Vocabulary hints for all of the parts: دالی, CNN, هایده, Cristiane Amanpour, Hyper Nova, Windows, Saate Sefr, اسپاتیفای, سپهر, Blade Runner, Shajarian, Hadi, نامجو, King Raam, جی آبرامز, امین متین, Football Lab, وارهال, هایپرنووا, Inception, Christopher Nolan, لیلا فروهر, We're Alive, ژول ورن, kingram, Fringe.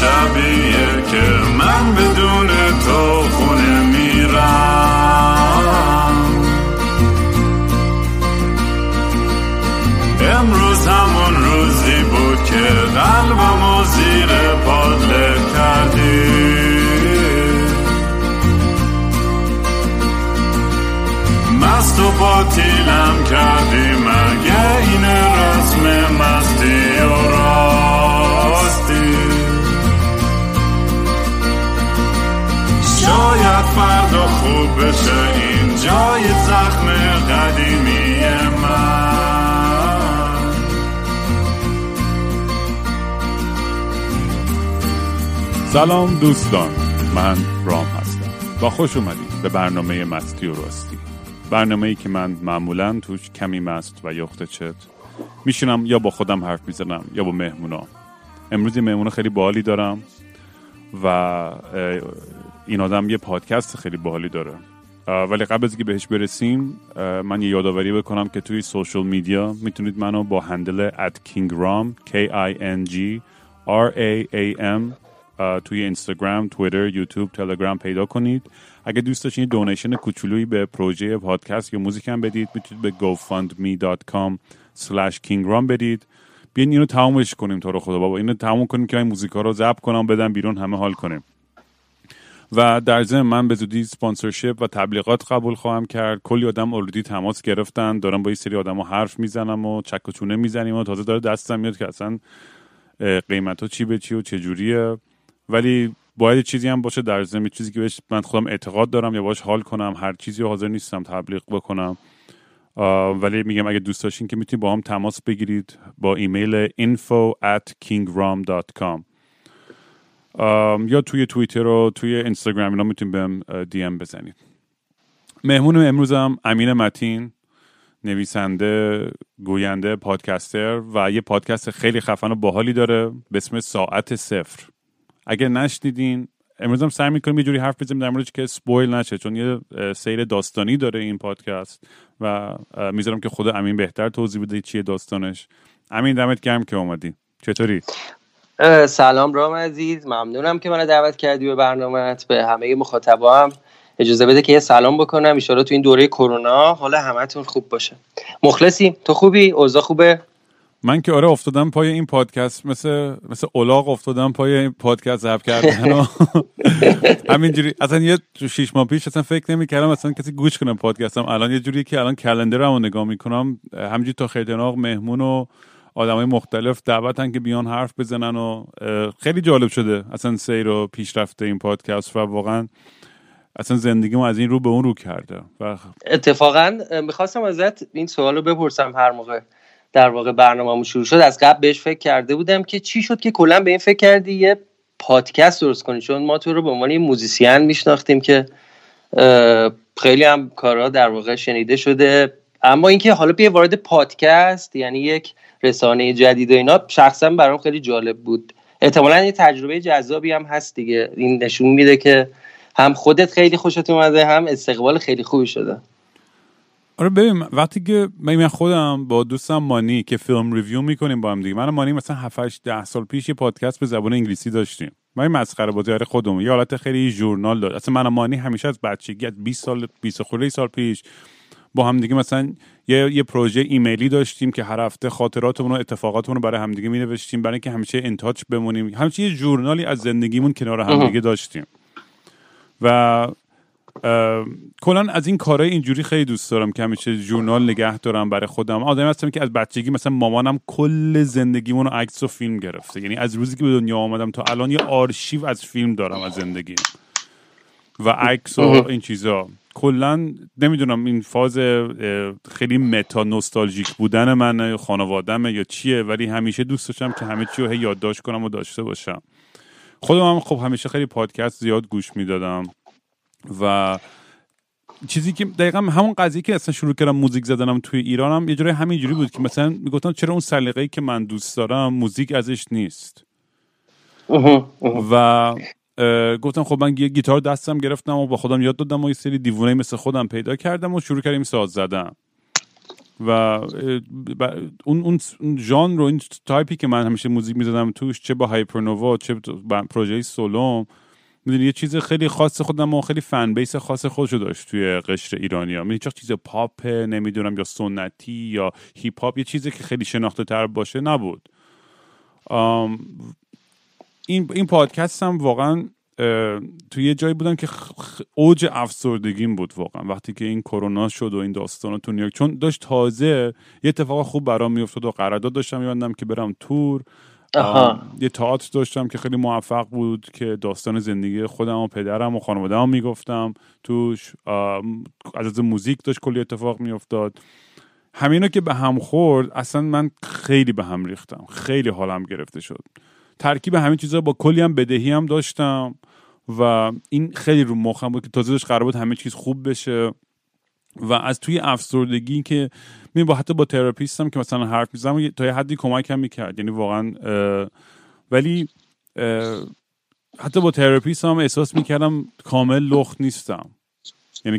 شبیه که من بدون تو خونه میرم. امروز همون روزی بود که قلبمو زیر پات له کردی. مست و باطیلم کردی، مگه این رسم مستی و راستی؟ شاید فردا خوب بشه این جای زخم قدیمی من. سلام دوستان، من رام هستم و خوش اومدید به برنامه مستی و راستی. برنامه‌ای که من معمولاً توش کمی مست و یخته چت میشینم، یا با خودم حرف میزنم یا با مهمونا. امروز مهمون خیلی باحالی دارم و این آدم یه پادکست خیلی باحالی داره. ولی قبل از که بهش برسیم، من یه یادآوری بکنم که توی سوشال میدیا میتونید منو با هندل @kingram KINGRAAM توی اینستاگرام، توییتر، یوتیوب، تلگرام پیدا کنید. اگه دوست داشتین دونیشن کوچولویی به پروژه پادکست یا موزیکم بدید، میتونید به gofundme.com/kingram بدید. بیاین اینو تمومش کنیم، تو رو خدا بابا اینو تموم کنیم که این موزیکا رو ضبط کنم بدم بیرون، همه حال کنیم. و در ضمن من به زودی اسپانسرشیپ و تبلیغات قبول خواهم کرد. کلی آدم اوردی تماس گرفتن، دارم با این سری آدما حرف میزنم و چک و چونه میزنیم و تازه داره دستم میاد که اصلا قیمت‌ها چی به چی و چه جوریه. ولی باید چیزی هم باشه در ذهن، چیزی که بهش من خودم اعتقاد دارم یا باهاش حال کنم. هر چیزی رو حاضر نیستم تبلیغ بکنم، ولی میگم اگه دوست داشتین که میتونید با هم تماس بگیرید با ایمیل info@kingram.com یا توی توییتر و توی اینستاگرام اینا میتونید بهم دی ام بزنید. مهمون امروزم امین متین، نویسنده، گوینده، پادکستر و یه پادکست خیلی خفن و باحالی داره به اسم ساعت صفر. اگه نشنیدین، امروز هم سعی می‌کنیم یه جوری حرف بزنیم در موردش که اسپویل نشه، چون یه سیر داستانی داره این پادکست و میذارم که خود امین بهتر توضیح بده چیه داستانش. امین دمت گرم که اومدی. چطوری؟ سلام رام عزیز، ممنونم که منو دعوت کردی به برنامه‌ات. به همه مخاطبام اجازه بده که یه سلام بکنم. ان شاءالله تو این دوره کرونا حال همتون خوب باشه. مخلصیم. تو خوبی؟ اوضاع خوبه؟ من که آره، افتادم پای این پادکست، مثل الاغ افتادم پای این پادکست ضبط کردن. همینجوری اصلا یه 6 ماه پیش اصلا فکر نمی‌کردم اصلا کسی گوش کنه پادکستم. الان یه جوری که الان کلندرمو نگاه میکنم، همینجوری تا خیرناق مهمون و آدمای مختلف دعوتن که بیان حرف بزنن و خیلی جالب شده اصلا سیر و پیشرفت این پادکست و واقعا اصلا زندگیمو از این رو به اون رو کرده. اتفاقا می‌خواستم ازت این سوالو بپرسم، هر موقع در واقع برنامه‌مون شروع شد از قبل بهش فکر کرده بودم که چی شد که کلا به این فکر کردی یه پادکست درست کنی، چون ما تو رو به عنوان یه موزیسین میشناختیم که خیلی هم کارا در واقع شنیده شده، اما اینکه حالا بیای وارد پادکست یعنی یک رسانه جدید و اینا شخصا برام خیلی جالب بود. احتمالاً یه تجربه جذابی هم هست دیگه. این نشون میده که هم خودت خیلی خوشت اومده، هم استقبال خیلی خوبی شده. آره ببین، وقتی که من خودم با دوستم مانی که فیلم ریویو میکنیم با هم دیگه، من و مانی مثلا 7-8 سال پیش یه پادکست به زبان انگلیسی داشتیم. من مسخره بازیار خودم یه حالت خیلی ژورنال داشت. اصلا من و مانی همیشه از بچگی، از 20 سال پیش با هم دیگه مثلا یه پروژه ایمیلی داشتیم که هر هفته خاطراتمون و اتفاقاتمون رو برای همدیگه مینوشتیم برای اینکه همیشه این تاچ بمونیم. همیشه یه ژورنالی از زندگیمون کنار همدیگه داشتیم. و کلان از این کارهای اینجوری خیلی دوست دارم که همیشه ژورنال نگه دارم برای خودم. آدمی هستم که از بچگی مثلا مامانم کل زندگیمون رو عکس و فیلم گرفته، یعنی از روزی که به دنیا آمدم تا الان یه آرشیو از فیلم دارم از زندگی و عکس و این چیزا. کلان نمیدونم این فاز خیلی متا نوستالژیک بودن من خانواده‌م یا چیه، ولی همیشه دوست داشتم که همه چی رو یادداشت کنم و داشته باشم. خودم هم خب همیشه خیلی پادکست زیاد گوش میدادم و چیزی که دقیقاً همون قضیه که اصلا شروع کردم موزیک زدنم توی ایرانم یه جوری همینجوری بود که مثلا میگفتم چرا اون سلیقه‌ای که من دوست دارم موزیک ازش نیست. و گفتم خب من یه گیتار دستم گرفتم و با خودم یاد دادم و یه سری دیوونه مثل خودم پیدا کردم و شروع کردیم ساز زدن. و اون ژانر رو، این تایپی که من همیشه موزیک میزدم توش، چه با هایپرنووا چه با پروژه سولوم، میدونی یه چیز خیلی خاص خودم و خیلی فن بیس خاص خودشو داشت توی قشر ایرانی‌ها. میدونی چه چیز پاپ، نمیدونم یا سنتی یا هیپ هاپ، یه چیزی که خیلی شناخته تر باشه نبود. این پادکست هم واقعا توی یه جایی بودم که اوج افسردگیم بود واقعا، وقتی که این کرونا شد و این داستانا تو نیویورک، چون داشت تازه یه اتفاق خوب برام میافتاد و قرارداد داشتم می‌بندم که برم تور. یه تئاتر داشتم که خیلی موفق بود که داستان زندگی خودم و پدرم و خانواده‌ام میگفتم توش. از موزیک داشت کلی اتفاق میافتاد. همینا که به هم خورد، اصلا من خیلی به هم ریختم، خیلی حالم گرفته شد. ترکیب همین چیزا با کلی هم بدهی هم داشتم و این خیلی رو مخم بود که تازه داشت قرار بود همه چیز خوب بشه. و از توی افسردگی که می با، حتی با تراپیستم که مثلا حرف میزنم تا یه حدی کمک هم میکرد، یعنی واقعا ولی حتی با تراپیستم احساس میکردم کامل لخت نیستم، یعنی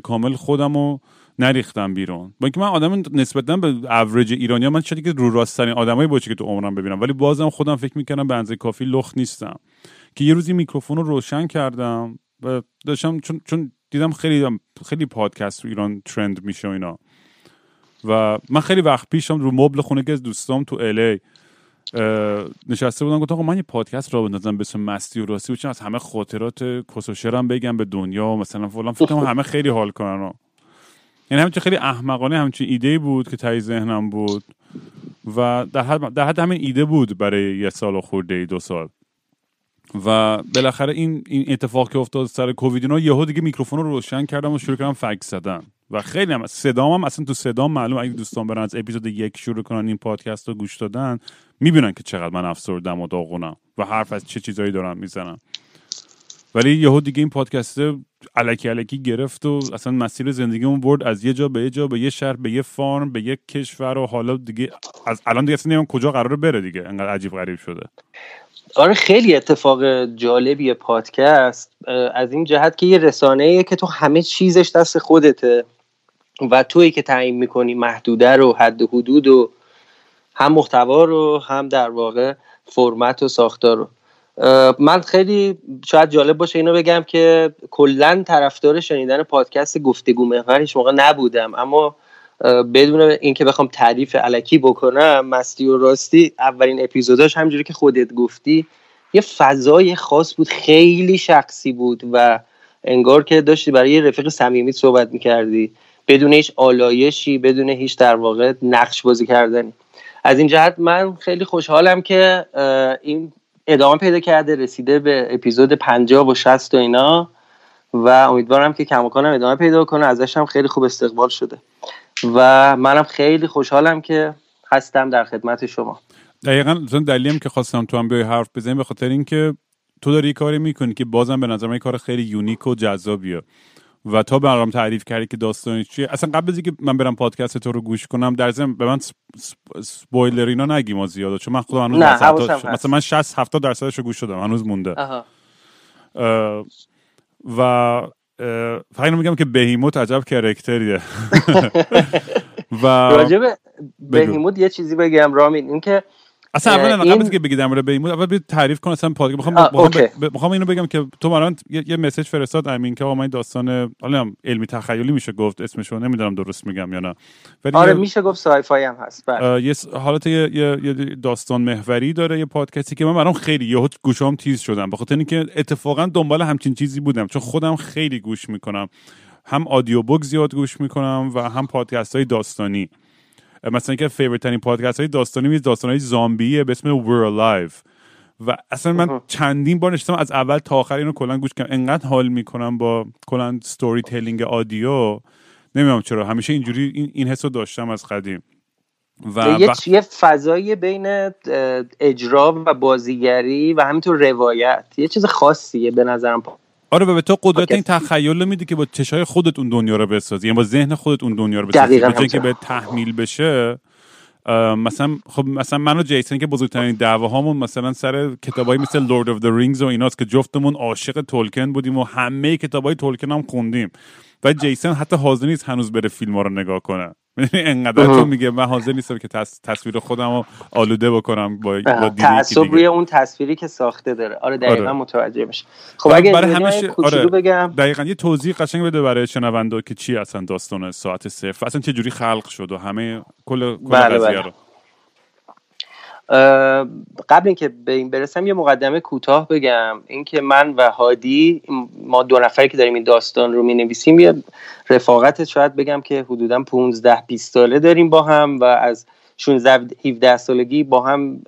کامل خودمو نریختم بیرون. با اینکه من آدم نسبتا به اوریج ایرانی‌ها، من شاید که رو راست‌ترین آدمایی باشه که تو عمرم ببینم، ولی بازم خودم فکر می‌کردم به اندازه کافی لخت نیستم. که یه روزی میکروفون رو روشن کردم و داشتم چون دیدم خیلی پادکست تو ایران ترند میشه و اینا، و من خیلی وقت پیشم رو مبل خونه که از دوستام تو الی نشسته بودم، گفتم آقا من یه پادکست راه بندازم به اسم مستی و راستی، چون از همه خاطرات کس و شرم بگم به دنیا مثلا فلان، فکر کنم همه خیلی حال کنن. یعنی همچین خیلی احمقانه همچین ایده بود که تای ذهنم بود و در حد همین ایده بود برای یه سال و خورده 2 سال. و بالاخره این اتفاق که افتاد سر کووید اینا، یهو دیگه میکروفون رو روشن کردم و شروع کردم فکس زدن و خیلی هم صدام اصلا تو صدام معلوم، اگه دوستان برن از اپیزود 1 شروع کنن این پادکست رو گوش دادن، میبینن که چقدر من افسردم و داغونم و حرف از چه چیزایی دارم میزنم. ولی یهو دیگه این پادکست الکی گرفت و اصلا مسیر زندگیمون برد از یه جا به یه جا، به یه شهر، به یه فارم، به یه کشور، و حالا دیگه از الان دیگه اصلا نمیدونم کجا قراره بره دیگه، انقدر عجیب غریب شده. آره خیلی اتفاق جالبیه پادکست از این جهت که یه رسانه‌ایه که تو همه چیزش دست خودته و تویی که تعیین می‌کنی محدوده رو، حد و حدود و هم محتوا رو هم در واقع فرمت و ساختار رو. من خیلی شاید جالب باشه اینو بگم که کلا طرفدار شنیدن پادکست گفتگو محور هیچ موقع نبودم، اما بدون اینکه بخوام تعریف الکی بکنم، مستی و راستی اولین اپیزوداش همجوری که خودت گفتی یه فضای خاص بود، خیلی شخصی بود و انگار که داشتی برای یه رفیق صمیمی صحبت میکردی، بدون هیچ آلایشی، بدون هیچ در واقع نقش بازی کردنی. از این جهت من خیلی خوشحالم که این ادامه پیدا کرده، رسیده به اپیزود 50 و 60 و اینا، و امیدوارم که کماکانم ادامه پیدا کنه. ازش هم خیلی خوب استقبال شده و منم خیلی خوشحالم که هستم در خدمت شما. دقیقاً دلیلم که خواستم تو هم بیای حرف بزنیم به خاطر اینکه تو داری کاری میکنی که بازم به نظر من کار خیلی یونیک و جذابیه و تا برام تعریف کردی که داستانش چیه. اصلا قبل از اینکه من برم پادکست تو رو گوش کنم، در ضمن به من اسپویلر اینا نگیم زیاد، چون من خودم هنوز مثلا من 60-70% رو گوش دادم، هنوز مونده. فقط میگم که بهیموت عجب کاراکتریه. و راجع به بهیموت یه چیزی بگم رامین، اینکه اصلا قبل از اینکه بگید در مورد بهیموت اول بگید تعریف کن اصلا پادکست. میخوام اینو بگم که تو الان یه مسیج فرستاد امین که آقا این داستان حالا علمی تخیلی میشه گفت اسمشو نمیدونم درست میگم یا نه، ولی آره میشه گفت سای فای هم هست. یه حالت یه داستان محوری داره، یه پادکستی که من برام خیلی یهو گوشام تیز شدم بخاطر اینکه اتفاقا دنبال همچین چیزی بودم، چون خودم خیلی گوش میکنم، هم آدیو بوک زیاد گوش میکنم و هم پادکست‌های داستانی. مثلا که فیوریت ترین پادکست های داستانی میز داستانای زامبیه به اسم We're Alive و اصلا من چندین بار نشستم از اول تا آخر اینو کلا گوش کردم، انقدر حال میکنم با کلا ستوری تیلینگ آدیو، نمیدونم چرا همیشه اینجوری این حسو داشتم از قدیم. و یه فضای بین اجرا و بازیگری و همینطور روایت، یه چیز خاصیه به نظرم. آره به تو قدرت این تخیل میده که با چشای خودت اون دنیا رو بسازی، یعنی با ذهن خودت اون دنیا رو بسازی به جای که به تحمیل بشه. مثلا من و جیسن که بزرگترین دعواهامون مثلا سر کتابایی مثل لورد اف دی رینگز و ایناست که جفتمون عاشق تولکن بودیم و همه کتابای تولکن هم خوندیم، و جیسن حتی حاضر نیست هنوز بره فیلم‌ها رو نگاه کنه، انقدر تو میگه من حاضر نیستم که تصویر خودمو آلوده بکنم با تعصب روی اون تصویری که ساخته داره. آره دقیقاً متوجه میشه. خب اگه برای همه کوچولو بگم دقیقاً یه توضیح قشنگ بده برای شنوندا که چی اصلا داستان ساعت صفر، اصلا چه جوری خلق شد و همه کل قضیه رو. قبل اینکه به این برسم یه مقدمه کوتاه بگم، اینکه من و هادی، ما دو نفری که داریم این داستان رو می‌نویسیم، یه رفاقت شاید بگم که حدوداً 15-20 ساله داریم با هم و از 16-17 سالگی با هم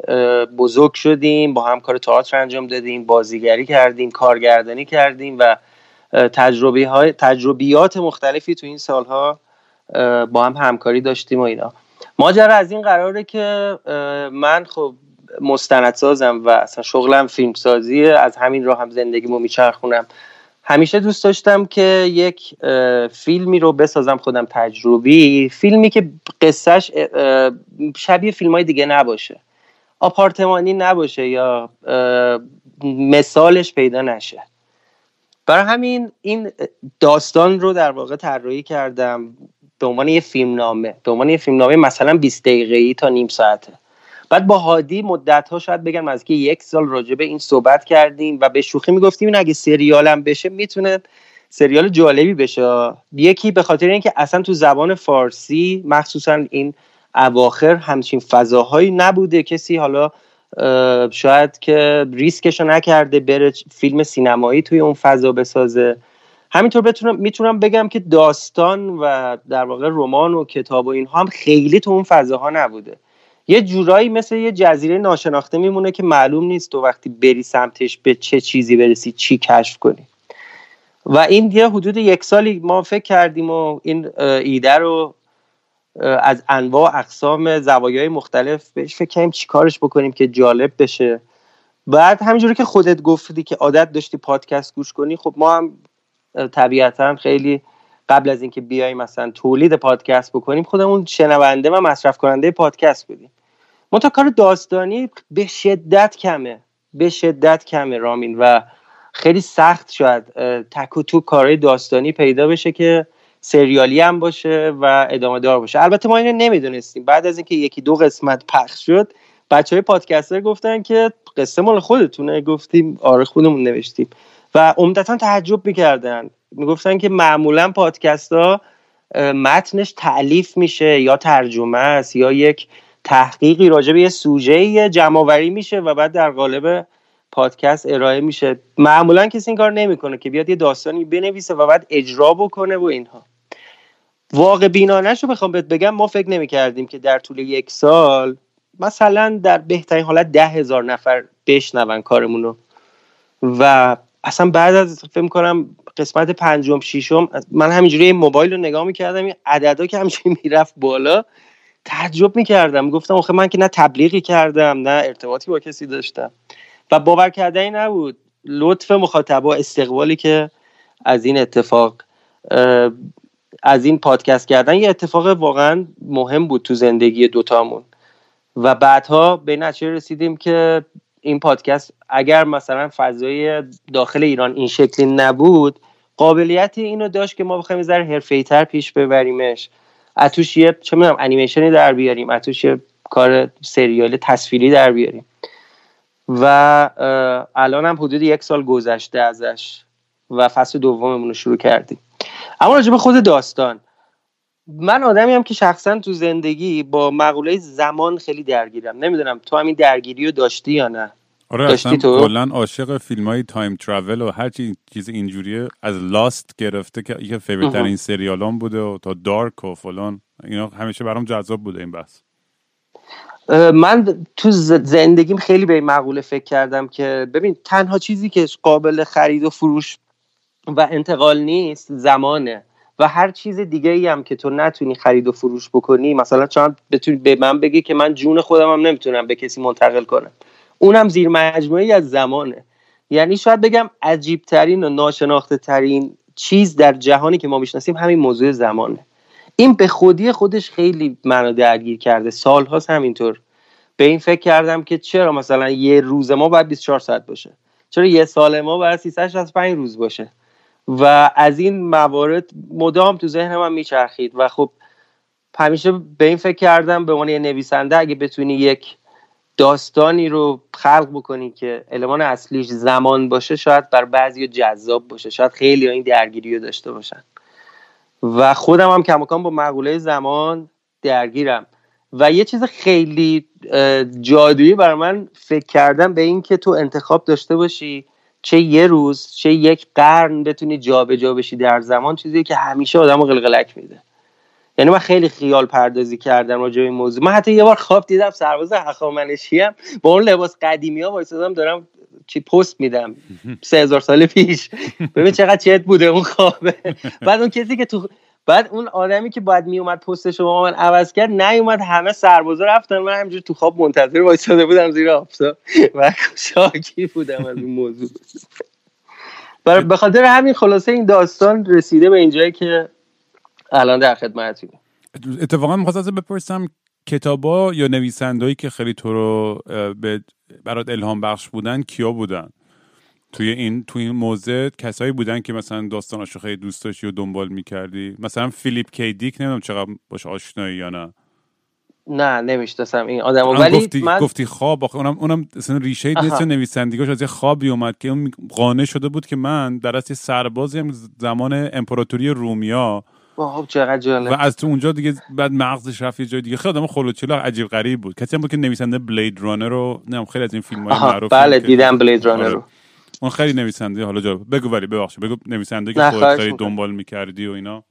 بزرگ شدیم، با هم کار تئاتر انجام دادیم، بازیگری کردیم، کارگردانی کردیم و تجربیات مختلفی تو این سالها با هم همکاری داشتیم و اینا. ماجرا از این قراره که من خب مستندسازم و اصلا شغلم فیلمسازیه، از همین راه هم زندگیمو میچرخونم. همیشه دوست داشتم که یک فیلمی رو بسازم خودم، تجربی، فیلمی که قصهش شبیه فیلمای دیگه نباشه، آپارتمانی نباشه یا مثالش پیدا نشه. برای همین این داستان رو در واقع طراحی کردم به عنوان یه فیلمنامه، مثلا 20 دقیقه‌ای تا نیم ساعته. بعد با هادی مدت‌ها، شاید بگم از که یک سال راجع به این صحبت کردیم و به شوخی میگفتیم این اگه سریالم بشه میتونه سریال جالبی بشه. یکی به خاطر اینکه اصلا تو زبان فارسی مخصوصا این اواخر همچین فضاهایی نبوده، کسی حالا شاید که ریسکشو نکرده بره فیلم سینمایی توی اون فضا بسازه. همینطور میتونم بگم که داستان و در واقع رمان و کتاب و اینها هم خیلی تو اون فضاها نبوده. یه جورایی مثل یه جزیره ناشناخته میمونه که معلوم نیست تو وقتی بری سمتش به چه چیزی برسی، چی کشف کنی. و این دیگه حدود یک سالی ما فکر کردیم و این ایده رو از انواع اقسام زوایای مختلف بهش فکر کردیم چی کارش بکنیم که جالب بشه. بعد همینجوری که خودت گفتی که عادت داشتی پادکست گوش کنی، خب ما هم طبیعتا خیلی قبل از اینکه بیایم مثلا تولید پادکست بکنیم خودمون شنونده و مصرف کننده پادکست بودیم. منتها کار داستانی به شدت کمه رامین و خیلی سخت شاید تک و توک کارهای داستانی پیدا بشه که سریالی هم باشه و ادامه دار باشه. البته ما اینو نمیدونستیم، بعد از اینکه یکی دو قسمت پخش شد بچهای پادکستر گفتن که قصه مال خودتونه، گفتیم آره خودمون نوشتیم و عمدتاً تعجب می‌کردن، می‌گفتن که معمولاً پادکست‌ها متنش تألیف میشه یا ترجمه است یا یک تحقیقی راجع به یه سوژه‌ای جمع‌آوری میشه و بعد در قالب پادکست ارائه میشه. معمولاً کسی این کار نمی‌کنه که بیاد یه داستانی بنویسه و بعد اجرا بکنه و اینها. واقع بینانه‌شو بخوام بهت بگم، ما فکر نمی‌کردیم که در طول یک سال مثلا در بهترین حالت 10,000 نفر بشنون کارمون رو. و اصلا بعد از فکر می‌کنم قسمت 5-6 من همینجوری موبایل رو نگاه می‌کردم، این عددا که همینجوری میرفت بالا تعجب می‌کردم، گفتم آخه من که نه تبلیغی کردم نه ارتباطی با کسی داشتم و باور کردنی نبود لطف مخاطبا، استقبالی که از این اتفاق، از این پادکست کردن یه اتفاق واقعا مهم بود تو زندگی دوتامون. و بعدها به نتیجه رسیدیم که این پادکست اگر مثلا فضای داخل ایران این شکلی نبود، قابلیت اینو داشت که ما بخوایم یه ذره حرفه‌ای‌تر پیش ببریمش، اتوش یه چه می‌دونم انیمیشنی در بیاریم، اتوش یه کار سریال تصویری در بیاریم. و الان هم حدود یک سال گذشته ازش و فصل دوممون رو شروع کردیم. اما راجع به خود داستان، من آدمی هم که شخصا تو زندگی با مقوله زمان خیلی درگیرم. نمیدونم تو همین درگیری رو داشتی یا نه؟ آره داشتی. تو کلا عاشق فیلم‌های تایم تراول و هر چیز اینجوریه، از لاست گرفته که یکی فیوریت ترین سریالام بوده و تا دارک و فلان، اینا همیشه برام جذاب بوده این بحث. من تو زندگیم خیلی به این مقوله فکر کردم که ببین تنها چیزی که قابل خرید و فروش و انتقال نیست زمانه و هر چیز دیگه ای هم که تو نتونی خرید و فروش بکنی، مثلا چند بتونی به من بگی که من جون خودم هم نمیتونم به کسی منتقل کنم، اونم زیر مجموعی از زمانه. یعنی شاید بگم عجیب ترین و ناشناخته ترین چیز در جهانی که ما میشناسیم همین موضوع زمانه. این به خودی خودش خیلی منو درگیر کرده، سالهاست همینطور به این فکر کردم که چرا مثلا یه روز ما باید 24 ساعت باشه، چرا یه سال ما باید 365 روز باشه و از این موارد مدام تو ذهنم میچرخید. و خب همیشه به این فکر کردم به عنوان یه نویسنده اگه بتونی یک داستانی رو خلق بکنی که المان اصلیش زمان باشه، شاید بر بعضی جذاب باشه، شاید خیلی ها این درگیری رو داشته باشن و خودم هم کماکان با مقوله زمان درگیرم. و یه چیز خیلی جادویی برای من فکر کردم به این که تو انتخاب داشته باشی چه یه روز چه یک قرن بتونی جابجا بشی در زمان، چیزی که همیشه آدمو قلقلک میده. یعنی من خیلی خیال پردازی کردم راجع به این موضوع. من حتی یه بار خواب دیدم سرباز هخامنشی ام با اون لباس قدیمی‌ها وایسادم دارم چی پست میدم 3000 سال پیش. ببین چقدر چت بوده اون خوابه. بعد اون کسی که تو بعد اون آدمی که باید میومد پست شما من عوض کرد نیومد، همه سربازا رفتن، من همینجوری تو خواب منتظر وایساده بودم زیر آفتاب و شاکی بودم از این موضوع. به خاطر همین خلاصه این داستان رسیده به اینجایی که الان در خدمتتون. اتفاقا می‌خواستم ازت بپرسم کتابا یا نویسندهایی که خیلی تو رو برات الهام بخش بودن کیا بودن؟ توی این موضوع کسایی بودن که مثلا داستاناشو خیلی دوست داشتی و دنبال می‌کردی؟ مثلا فیلیپ کی دیک، نمیدونم چقدر باش آشنایی یا نه. نه نمیشناسم این آدمو، ولی گفتی خواب، آخه اونم اصلا ریشه دست نویسندگیش از یه خوابی اومد که اون قانع شده بود که من در اصل سربازی هم زمان امپراتوری رومیا. واو چقدر جالب. و از تو اونجا دیگه بعد مغزش رفت یه جای دیگه. خیلی آدم خلوچلو عجیب غریب بود. کسی هم بود که نویسنده بلید رانر رو، نمیدونم خیلی از این فیلم‌های معروف. بله دیدم بلید رانر رو. اون خیلی نویسنده حالا جالب. بگو ولی ببخشید. بگو نویسنده که خودت دنبال می‌کردی و اینا.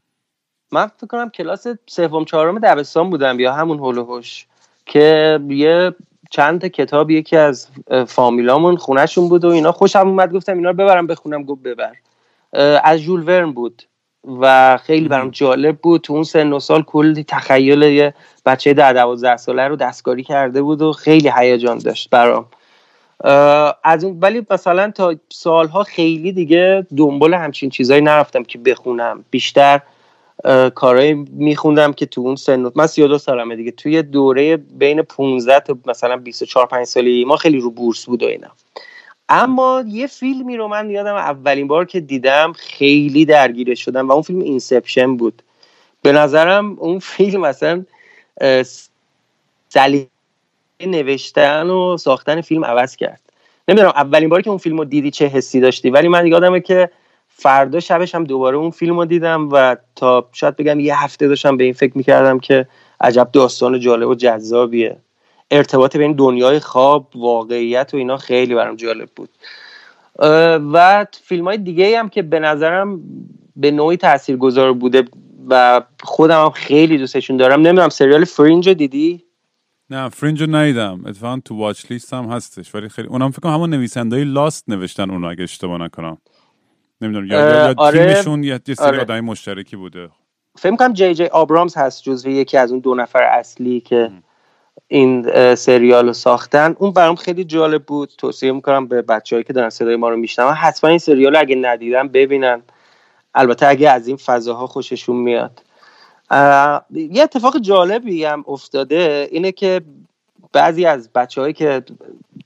من فکر کنم کلاس سوم چهارم دبستان بودم یا همون هولوهوش که یه چند تا کتاب یکی از فامیلامون خونه‌شون بود و اینا خوشم اومد، گفتم اینا رو ببرم بخونم، گفت ببر. از ژول ورن بود. و خیلی برام جالب بود. تو اون سن و سال کلی تخیل یه بچه 10-12 ساله رو دستکاری کرده بود و خیلی هیجان داشت برام از اون. ولی مثلا تا سالها خیلی دیگه دنبال همچین چیزایی نرفتم که بخونم، بیشتر کارهایی میخوندم که تو اون سن، من 32 سالمه دیگه، توی دوره بین 15 تا مثلا 24-5 سالی ما خیلی رو بورس بود و اینا. اما یه فیلمی رو من یادم اولین بار که دیدم خیلی درگیرش شدم و اون فیلم اینسپشن بود. به نظرم اون فیلم مثلا سلیقه نوشتن و ساختن فیلم عوض کرد. نمیدونم اولین باری که اون فیلم رو دیدی چه حسی داشتی، ولی من یادمه که فردا شبش هم دوباره اون فیلم رو دیدم و تا شاید بگم یه هفته داشتم به این فکر میکردم که عجب داستان جالب و جذابیه. ارتباط بین دنیای خواب، واقعیت و اینا خیلی برام جالب بود. و فیلم‌های دیگه‌ای هم که به نظرم به نوعی تاثیرگذار بوده و خودم هم خیلی دوستشون دارم، نمیدونم سریال فرینج رو دیدی؟ نه فرینج رو ندیدم. اتفاقاً تو واچ لیست هم هستش، ولی خیلی اونم فکر کنم همون نویسنده‌ای لاست نوشتن اون، اگه اشتباه نکنم. نمیدونم یا تیمشون یا یه سری آدمای مشترکی بوده. فکر می‌کنم جی آبرامز هست جزو یکی از اون دو نفر اصلی که این سریال رو ساختن. اون برام خیلی جالب بود. توصیه میکنم به بچه‌هایی که دارن صدای ما رو میشنون حتما این سریال رو اگه ندیدن ببینن، البته اگه از این فضاها خوششون میاد. یه اتفاق جالبی هم افتاده، اینه که بعضی از بچه‌هایی که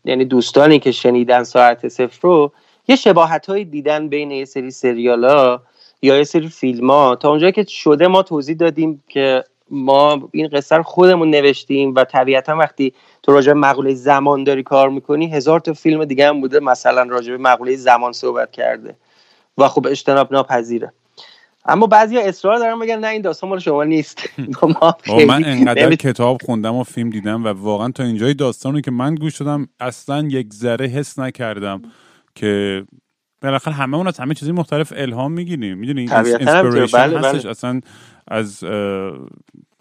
یعنی دوستانی که شنیدن ساعت صفر رو یه شباهت‌هایی دیدن بین یه سری سریال‌ها یا یه سری فیلم‌ها. تا اونجایی که شده ما توضیح دادیم که ما این قصه رو خودمون نوشتیم و طبیعتا وقتی تو راجع به مقوله زمان داری کار میکنی هزار تا فیلم دیگه هم بوده مثلا راجع به مقوله زمان صحبت کرده و خب اجتناب ناپذیره. اما بعضیا اصرار دارن بگن نه این داستان مال شما نیست. من انقدر کتاب خوندم و فیلم دیدم و واقعا تا اینجای داستانی که من گوش دادم اصلا یک ذره حس نکردم که بالاخره همه اون از همه چیزی مختلف الهام میگیریم، میدونی اینسپیریشن هستش. اصلا از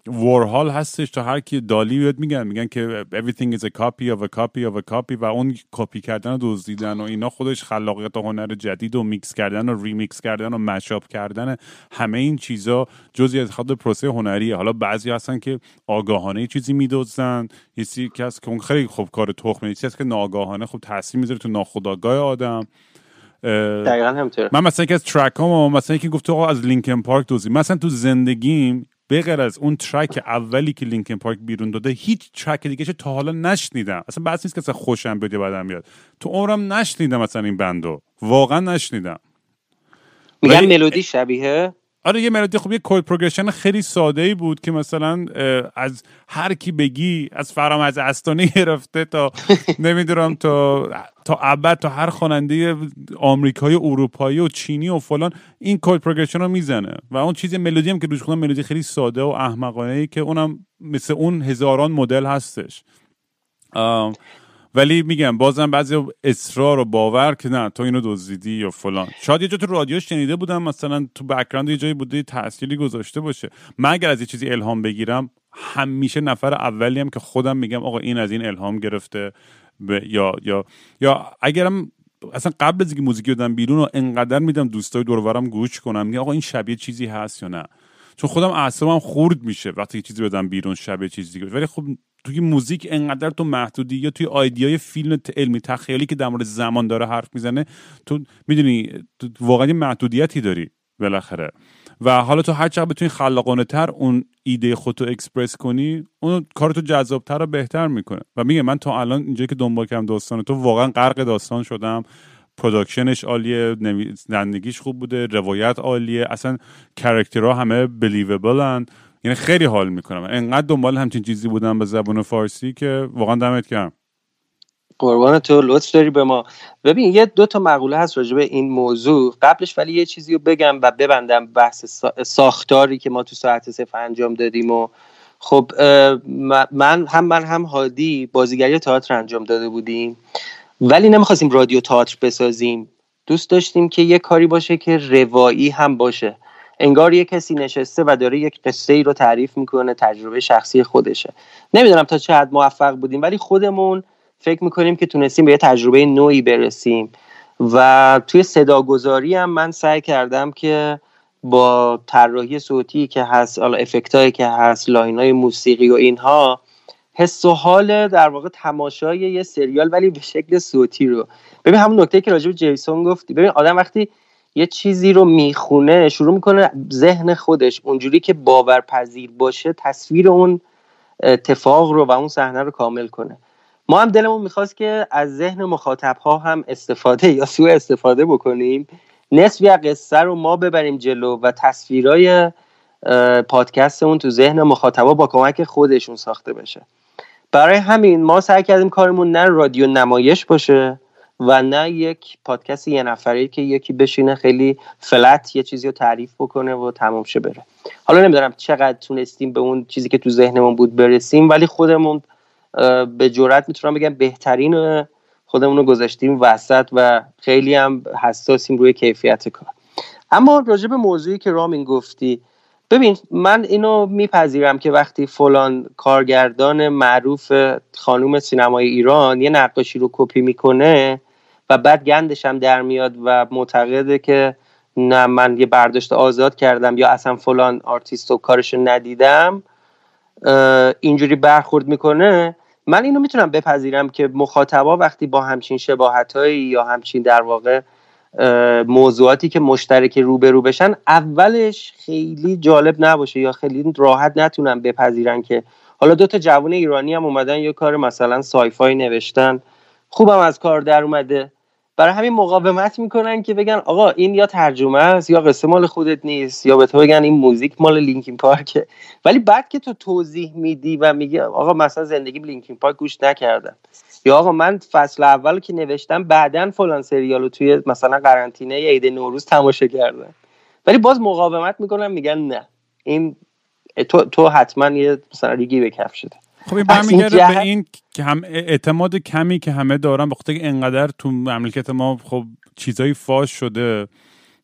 وارهال هستش تا هر کی دالی یاد میگن که everything is a copy of a copy of a copy و اون کپی کردن و دزدیدن و اینا خودش خلاقیت و هنر جدید و میکس کردن و ریمیکس کردن و مشاپ کردن، همه این چیزا جزئی از خود پروسه هنریه. حالا بعضی هستن که آگاهانه چیزی میدزدن، یه سری کس که اون خیلی خوب کار تخمه، یه کس که ناآگاهانه خوب تاثیر میذاره تو ناخودآگاه آدم. دقیقاً همینطوره. من مثلا یکی از ترکام مثلا یکی گفت آقا از لینکن پارک دوزی، مثلا تو زندگیم بغیر از اون ترک اولی که لینکن پارک بیرون داده هیچ ترک دیگه چه تا حالا نشنیدم. اصلا بحث نیست که اصلا خوشم بیاد یا بدم بیاد، تو عمرم نشنیدم مثلا این بندو، واقعا نشنیدم. میگن ملودی شبیه آره یه ملودی خوب، یه کورد پروگرشن خیلی ساده‌ای بود که مثلا از هر کی بگی، از فرام از استانی گرفته تا نمیدونم تا ابد، تا هر خواننده آمریکایی و اروپایی و چینی و فلان این کورد پروگرشن رو میزنه و اون چیز ملودی هم که روش خوندم ملودی خیلی ساده و احمقانه‌ای که اونم مثل اون هزاران مدل هستش. ولی میگم بازم بعضی اصرار و باور که نه تو اینو دزدیدی یا فلان. شاید یه جا تو رادیو شنیده بودم، مثلا تو بک‌گراند یه جایی بوده تأثیری گذاشته باشه. من اگر از یه چیزی الهام بگیرم همیشه نفر اولیم که خودم میگم آقا این از این الهام گرفته یا اگرم اصلا قبل از اینکه موزیکی بدم بیرون و انقدر میدم دوستای دور و برم گوش کنم میگم آقا این شبیه چیزی هست یا نه، چون خودم اعصابم خورد میشه وقتی یه چیزی بدم بیرون شبیه چیزی دیگه. ولی خب توی موزیک انقدر تو محدودی، یا توی آیدیای فیلم علمی تخیلی که در مورد زمان داره حرف میزنه، تو میدونی تو واقعا محدودیتی داری بالاخره. و حالا تو هر چقدر بتونی خلاقانه تر اون ایده خودتو اکسپرس کنی، اون کارتو جذابتر و بهتر میکنه. و میگه من تا الان اینجایی که دنبال کردم داستان تو، واقعا غرق داستان شدم. پروداکشنش عالیه، نویسندگیش خوب بوده، روایت عالیه، اصلا کاراکترها همه بلیویبلن. یعنی خیلی حال میکنم، انقدر دنبال همچین چیزی بودم به زبان فارسی که واقعا دمت گرم. قربان تو، لطف داری به ما. ببین یه دو تا مقوله هست راجع به این موضوع قبلش، ولی یه چیزی رو بگم و ببندم بحث ساختاری که ما تو ساعت صفر انجام دادیم. و خب من هم هادی بازیگری تئاتر انجام داده بودیم، ولی نمیخواستیم رادیو تئاتر بسازیم. دوست داشتیم که یه کاری باشه که روایی هم باشه، انگار یه کسی نشسته و داره یک قصه ای رو تعریف میکنه، تجربه شخصی خودشه. نمیدونم تا چه حد موفق بودیم، ولی خودمون فکر میکنیم که تونستیم به یه تجربه نوعی برسیم. و توی صداگذاری هم من سعی کردم که با طراحی صوتی که هست، افکتایی که هست، لاینای موسیقی و اینها، حس و حال در واقع تماشای یه سریال ولی به شکل صوتی رو. ببین همون نکته که راجع به جیسون گفتی، ببین آدم وقتی یه چیزی رو میخونه شروع میکنه ذهن خودش اونجوری که باورپذیر باشه تصویر اون اتفاق رو و اون صحنه رو کامل کنه. ما هم دلمون میخواست که از ذهن مخاطبها هم استفاده یا سوء استفاده بکنیم، نصفی از قصه رو ما ببریم جلو و تصویرای پادکستمون تو ذهن مخاطبا با کمک خودشون ساخته بشه. برای همین ما سعی کردیم کارمون نه رادیو نمایش باشه و نه یک پادکست یه نفری که یکی بشینه خیلی فلت یه چیزی رو تعریف بکنه و تمام شه بره. حالا نمیدونم چقدر تونستیم به اون چیزی که تو ذهنمون بود برسیم، ولی خودمون به جرئت میتونم بگم بهترین خودمون رو گذاشتیم وسط و خیلی هم حساسیم روی کیفیت کار. اما راجع به موضوعی که رامین گفتی، ببین من اینو میپذیرم که وقتی فلان کارگردان معروف خانوم سینمای ایران یه نقاشی رو کپی میکنه و بعد گندش هم در میاد و معتقده که نه من یه برداشت آزاد کردم یا اصلا فلان آرتیست و کارش ندیدم، اینجوری برخورد میکنه، من اینو میتونم بپذیرم که مخاطبا وقتی با همچین شباهتایی یا همچین در واقع موضوعاتی که مشترک روبرو بشن اولش خیلی جالب نباشه یا خیلی راحت نتونن بپذیرن که حالا دوتا جوان ایرانی هم اومدن یه کار مثلا سایفای نوشتن، خوبم از کار در اومده، برای همین مقاومت میکنن که بگن آقا این یا ترجمه است یا قصه مال خودت نیست، یا به تو بگن این موزیک مال لینکین پارکه. ولی بعد که تو توضیح میدی و میگی آقا مثلا زندگی لینکین پارک گوش نکردم، یا آقا من فصل اول که نوشتم بعدن فلان سریالو توی مثلا قرنطینه عید نوروز تماشا کردم، ولی باز مقاومت میکنن میگن نه این تو حتما یه مثلا ریگی به کف شده. خب این برمیگرده به این که هم اعتماد کمی که همه دارن به خاطر اینقدر تو مملکت ما خب چیزایی فاش شده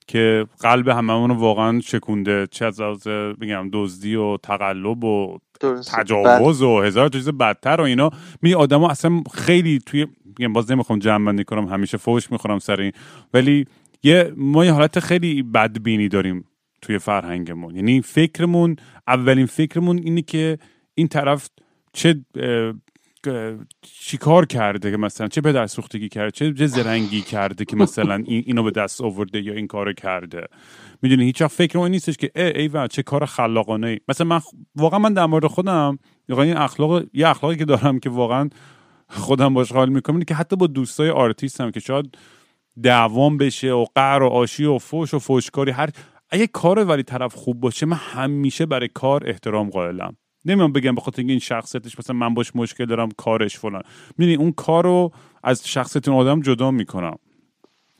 که قلب هممون واقعا شکونده، چه از میگم دزدی و تقلب و تجاوز و هزار چیز بدتر و اینا. می آدما اصلا خیلی توی میگم باز نمیخوام جمع بندی کنم، همیشه فوش میخورم سر این، ولی ما یه حالت خیلی بدبینی داریم توی فرهنگمون. یعنی فکرمون، اولین فکرمون اینه که این طرف چی کار کرده که مثلا چه پدرسوختگی کرده، چه زرنگی کرده که مثلا اینو به دست آورده یا این کارو کرده. میدونی هیچ وقت فکر اون نیستش که ایوا چه کار خلاقانه ای. مثلا من واقعا من در مورد خودم این اخلاقی که دارم که واقعا خودم باش حال میکنم، که حتی با دوستای آرتیستم که شاید دعوام بشه و قهر و آشی و فوش و فوشکاری، هر اگه کار ولی طرف خوب باشه من همیشه برای کار احترام قائلم. نمیام بگم به خاطر اینکه این شخصیتش مثلا من باش مشکل دارم کارش فلان. می‌بینی اون کارو از شخصیت اون آدم جدا می‌کنم.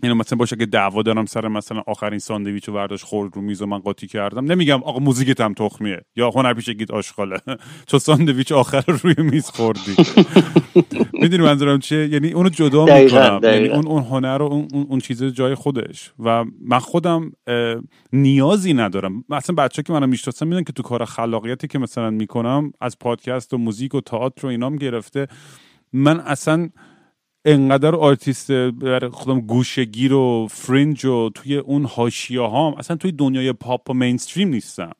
یعنی مثلا باشه که دعوا دارم سر مثلا آخرین ساندویچو برداشت خورد رو میز و من قاطی کردم، نمیگم آقا موزیکت هم تخمیه یا هنرپیشگیت آشغاله چون ساندویچ آخر رو روی میز خوردی. میدونی منظورم چیه؟ یعنی اونو جدا میکنم، یعنی اون هنر و اون چیز جای خودش. و من خودم نیازی ندارم. مثلا بچه‌ها که منو میشناسن میدونن که تو کار خلاقیتی که مثلا میکنم از پادکست و موزیک و تئاتر و اینام گرفته، من اصلا انقدر آرتیست برای خودم گوشگیر و فرینج و توی اون حاشیه‌هام اصلا توی دنیای پاپ و مینستریم نیستم.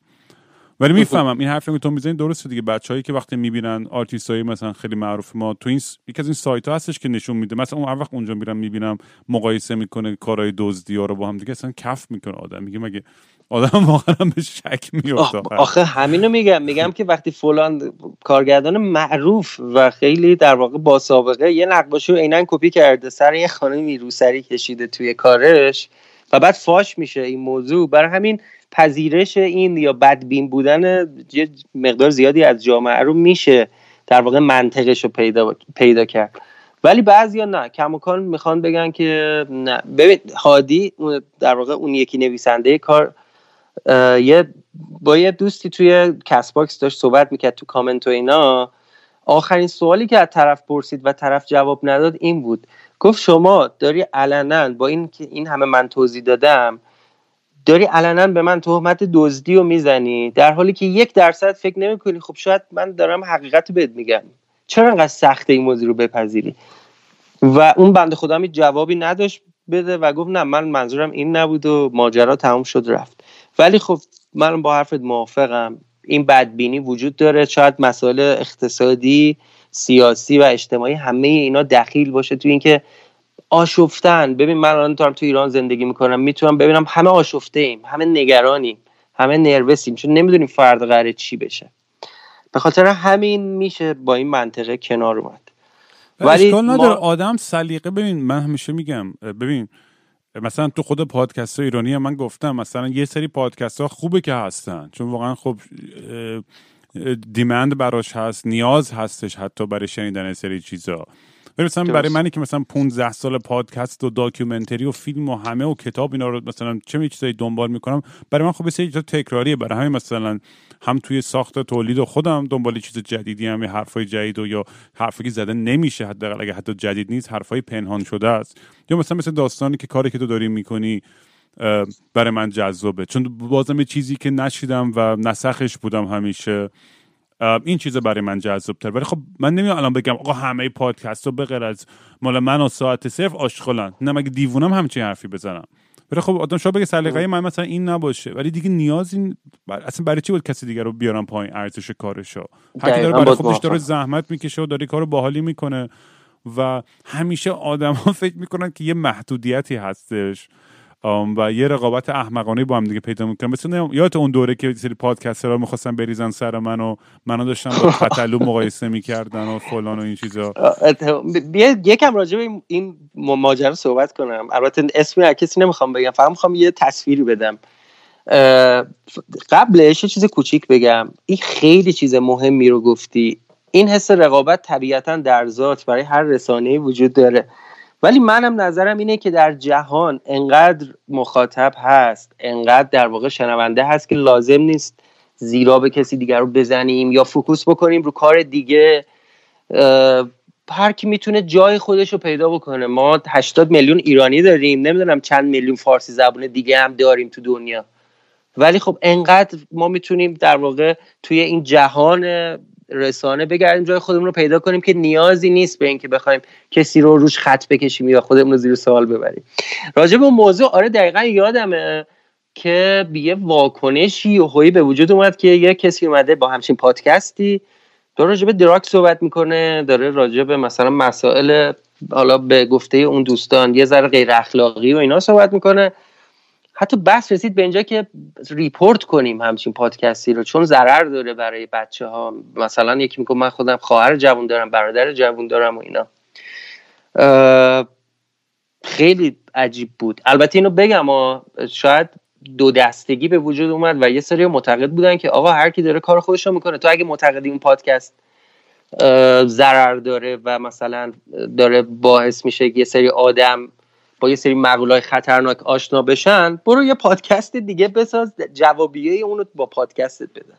ولی میفهمم این حرفی که تو میزنی درسته دیگه. بچه‌هایی که وقتی میبینن آرتیستای مثلا خیلی معروف ما تو این یک از این سایت‌ها هستش که نشون میده، مثلا اون هر وقت اونجا میرم میبینم مقایسه میکنه کارهای دزدی‌ها رو با هم دیگه، اصلا کف میکنه آدم، میگه مگه آدم واقعا به شک میفته. آخه همینو میگم که وقتی فلان کارگردان معروف و خیلی در واقع با سابقه یه نقاشی رو عیناً کپی کرده سر یه خانمی روسری کشیده توی کارش و بعد فاش میشه این موضوع، برای همین پذیرش این یا بدبین بودن یه مقدار زیادی از جامعه رو میشه در واقع منطقش رو پیدا کرد. ولی بعضیا نه، کم و کان میخوان بگن که نه. ببین هادی در واقع اون یکی نویسنده کار با یه دوستی توی کست باکس داشت صحبت میکرد تو کامنت و اینا، آخرین سوالی که از طرف پرسید و طرف جواب نداد این بود، گفت شما داری علنا با این که این همه من توضیح دادم داری علنا به من تهمت دزدی رو میزنی، در حالی که 1% فکر نمیکنی خب شاید من دارم حقیقت رو بهت میگم، چرا انقدر سخته این موضوع رو بپذیری؟ و اون بنده خدا هیچ جوابی نداشت بده و گفت نه من منظورم این نبود و ماجرا تموم شد رفت. ولی خب من با حرفت موافقم، این بدبینی وجود داره، شاید مسائل اقتصادی، سیاسی و اجتماعی همه اینا دخیل باشه تو اینکه آشفتن. ببین من الان دارم تو ایران زندگی میکنم، میتونم ببینم همه آشفته ایم، همه نگرانیم، همه نروسیم، چون نمیدونیم فردا قراره چی بشه. به خاطر همین میشه با این منطقه کنار اومد. ولی اشکال نداره آدم سلیقه. ببین من همیشه میگم، ببین مثلا تو خود پادکست های ایرانی هم من گفتم مثلا یه سری پادکست ها خوبه که هستن چون واقعا خب دیمند براش هست، نیاز هستش حتی برای شنیدن سری چیزا. ولی مثلا برای منی که مثلا 15 سال پادکست و داکیومنتری و فیلم و همه و کتاب اینا رو مثلا چه چیزایی دنبال میکنم، برای من خب یه سری چیزا تکراریه. برای همین مثلا هم توی ساخت تولید خودم دنبال چیز جدیدی هم یا حرفای جدید و یا حرفی که زده نمیشه، حداقل اگه حتی جدید نیست حرفای پنهان شده است، یا مثلا مثل داستانی که کاری که تو داری میکنی برای من جذابه چون بازم یه چیزی که نشیدم و نسخش بودم همیشه، این چیزا برای من جذاب‌تر. ولی خب من نمیام الان بگم آقا همه پادکست‌ها به غیر از مال من و ساعت صفر آشغالن، نه مگه دیوونم همچین حرفی بزنم. ولی خب آدم شاید بگه سلیقه من مثلا این نباشه، ولی دیگه نیازی اصلا برای چی بود کسی دیگه رو بیارم پایین ارزش کارشو؟ هر کی داره برای خودش داره زحمت میکشه و داره کارو باحالی میکنه و همیشه آدما فکر میکنن که یه محدودیتی هستش و یه رقابت احمقانه با هم دیگه پیدا می‌کنم. مثلا یادت اون دوره که سری پادکسترها می‌خواستن بریزن سر من و منو داشتن با تطلو مقایسه می‌کردن و فلان و این چیزا. بیا یکم راجع به این ماجرا صحبت کنم. البته اسمی هر کسی نمی‌خوام بگم، فقط می‌خوام یه تصویری بدم. قبلش یه چیز کوچیک بگم. این خیلی چیز مهمی رو گفتی. این حس رقابت طبیعتاً در ذات برای هر رسانه‌ای وجود داره. ولی منم نظرم اینه که در جهان انقدر مخاطب هست، انقدر در واقع شنونده هست که لازم نیست زیرا به کسی دیگر رو بزنیم یا فوکوس بکنیم رو کار دیگه. هر کی میتونه جای خودش رو پیدا بکنه. ما 80 میلیون ایرانی داریم، نمیدونم چند میلیون فارسی زبان دیگه هم داریم تو دنیا، ولی خب انقدر ما میتونیم در واقع توی این جهان رسانه بگردیم جای خودمون رو پیدا کنیم که نیازی نیست به این که بخوایم کسی رو روش خط بکشیم یا خودمون رو زیر سوال ببریم. راجع به اون موضوع آره دقیقاً یادمه که یه واکنشی هویی به وجود اومد که یه کسی اومده با همچین پادکستی داره راجع به دراگ صحبت میکنه، داره راجع به مثلا مسائل حالا به گفته اون دوستان یه ذره غیر اخلاقی و اینا صحبت میکنه. حتی بس رسید به اینجا که ریپورت کنیم همچین پادکستی رو چون ضرر داره برای بچه‌ها. مثلا یکی میگه من خودم خواهر جوان دارم، برادر جوان دارم و اینا. خیلی عجیب بود. البته اینو بگم شاید دو دستگی به وجود اومد و یه سری معتقد بودن که آقا هر کی داره کار خودش رو میکنه، تو اگه معتقدی اون پادکست ضرر داره و مثلا داره باعث میشه یه سری آدم با یه سری مقوله‌های خطرناک آشنا بشن، برو یه پادکست دیگه بساز، جوابیه اونو با پادکستت بزن.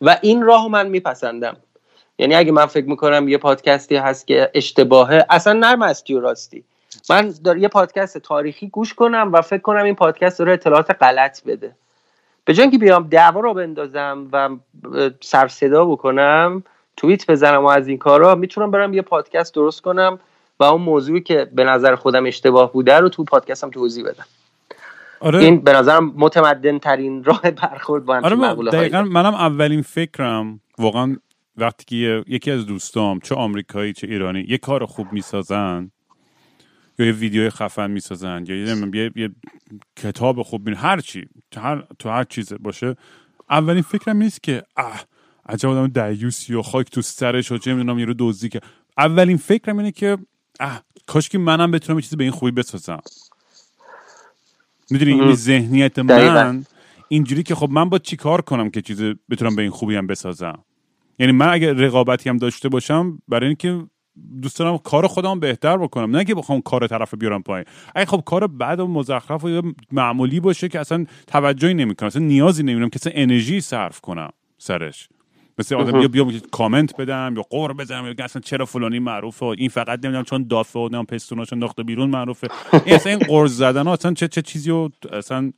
و این راهو من میپسندم. یعنی اگه من فکر میکنم یه پادکستی هست که اشتباهه، اصلا نه مستی و راستی، من یه پادکست تاریخی گوش کنم و فکر کنم این پادکست داره اطلاعات غلط بده، به جای اینکه بیام دعوا رو بندازم و سر صدا بکنم، توییت بزنم و از این کارا، میتونم برم یه پادکست درست کنم و اون موضوعی که به نظر خودم اشتباه بوده رو تو پادکستم توضیح بدم. آره. این به نظرم متمدن ترین راه برخورد با همچین مقوله‌هایی. آره دقیقاً منم اولین فکرم واقعا وقتی که یکی از دوستام چه آمریکایی چه ایرانی یه کار خوب میسازن یا یه ویدیو خفن میسازن یا یه کتاب خوب می‌نویسن، هر چی تو هر چیزه باشه، اولین فکرم نیست که عجب آدم دعیوسی و خاک تو سرش و چه می‌دونم یه رو دوزی، که اولین فکرم اینه که کاش که منم بتونم یه چیزی به این خوبی بسازم. میدونی این ذهنیت من اینجوری که خب من با چی کار کنم که چیزی بتونم به این خوبی هم بسازم؟ یعنی من اگه رقابتی هم داشته باشم برای اینکه دوست دارم کار خودم بهتر بکنم، نه که بخوام کار طرف بیارم پایین. اگه خب کار بعد و مزخرف و معمولی باشه که اصلا توجهی نمیکنم، اصلا نیازی نمیبینم که اصلا انرژی صرف کنم سرش، مثلا آدم بیام کامنت بدم یا قور بزنم یا اصلا چرا فلانی معروفه، این فقط نمیدونم چون دافه و نمیدونم پستوناشون نقطه بیرون معروفه، اصلا این قور زدن ها اصلا چه چیزی رو اصلا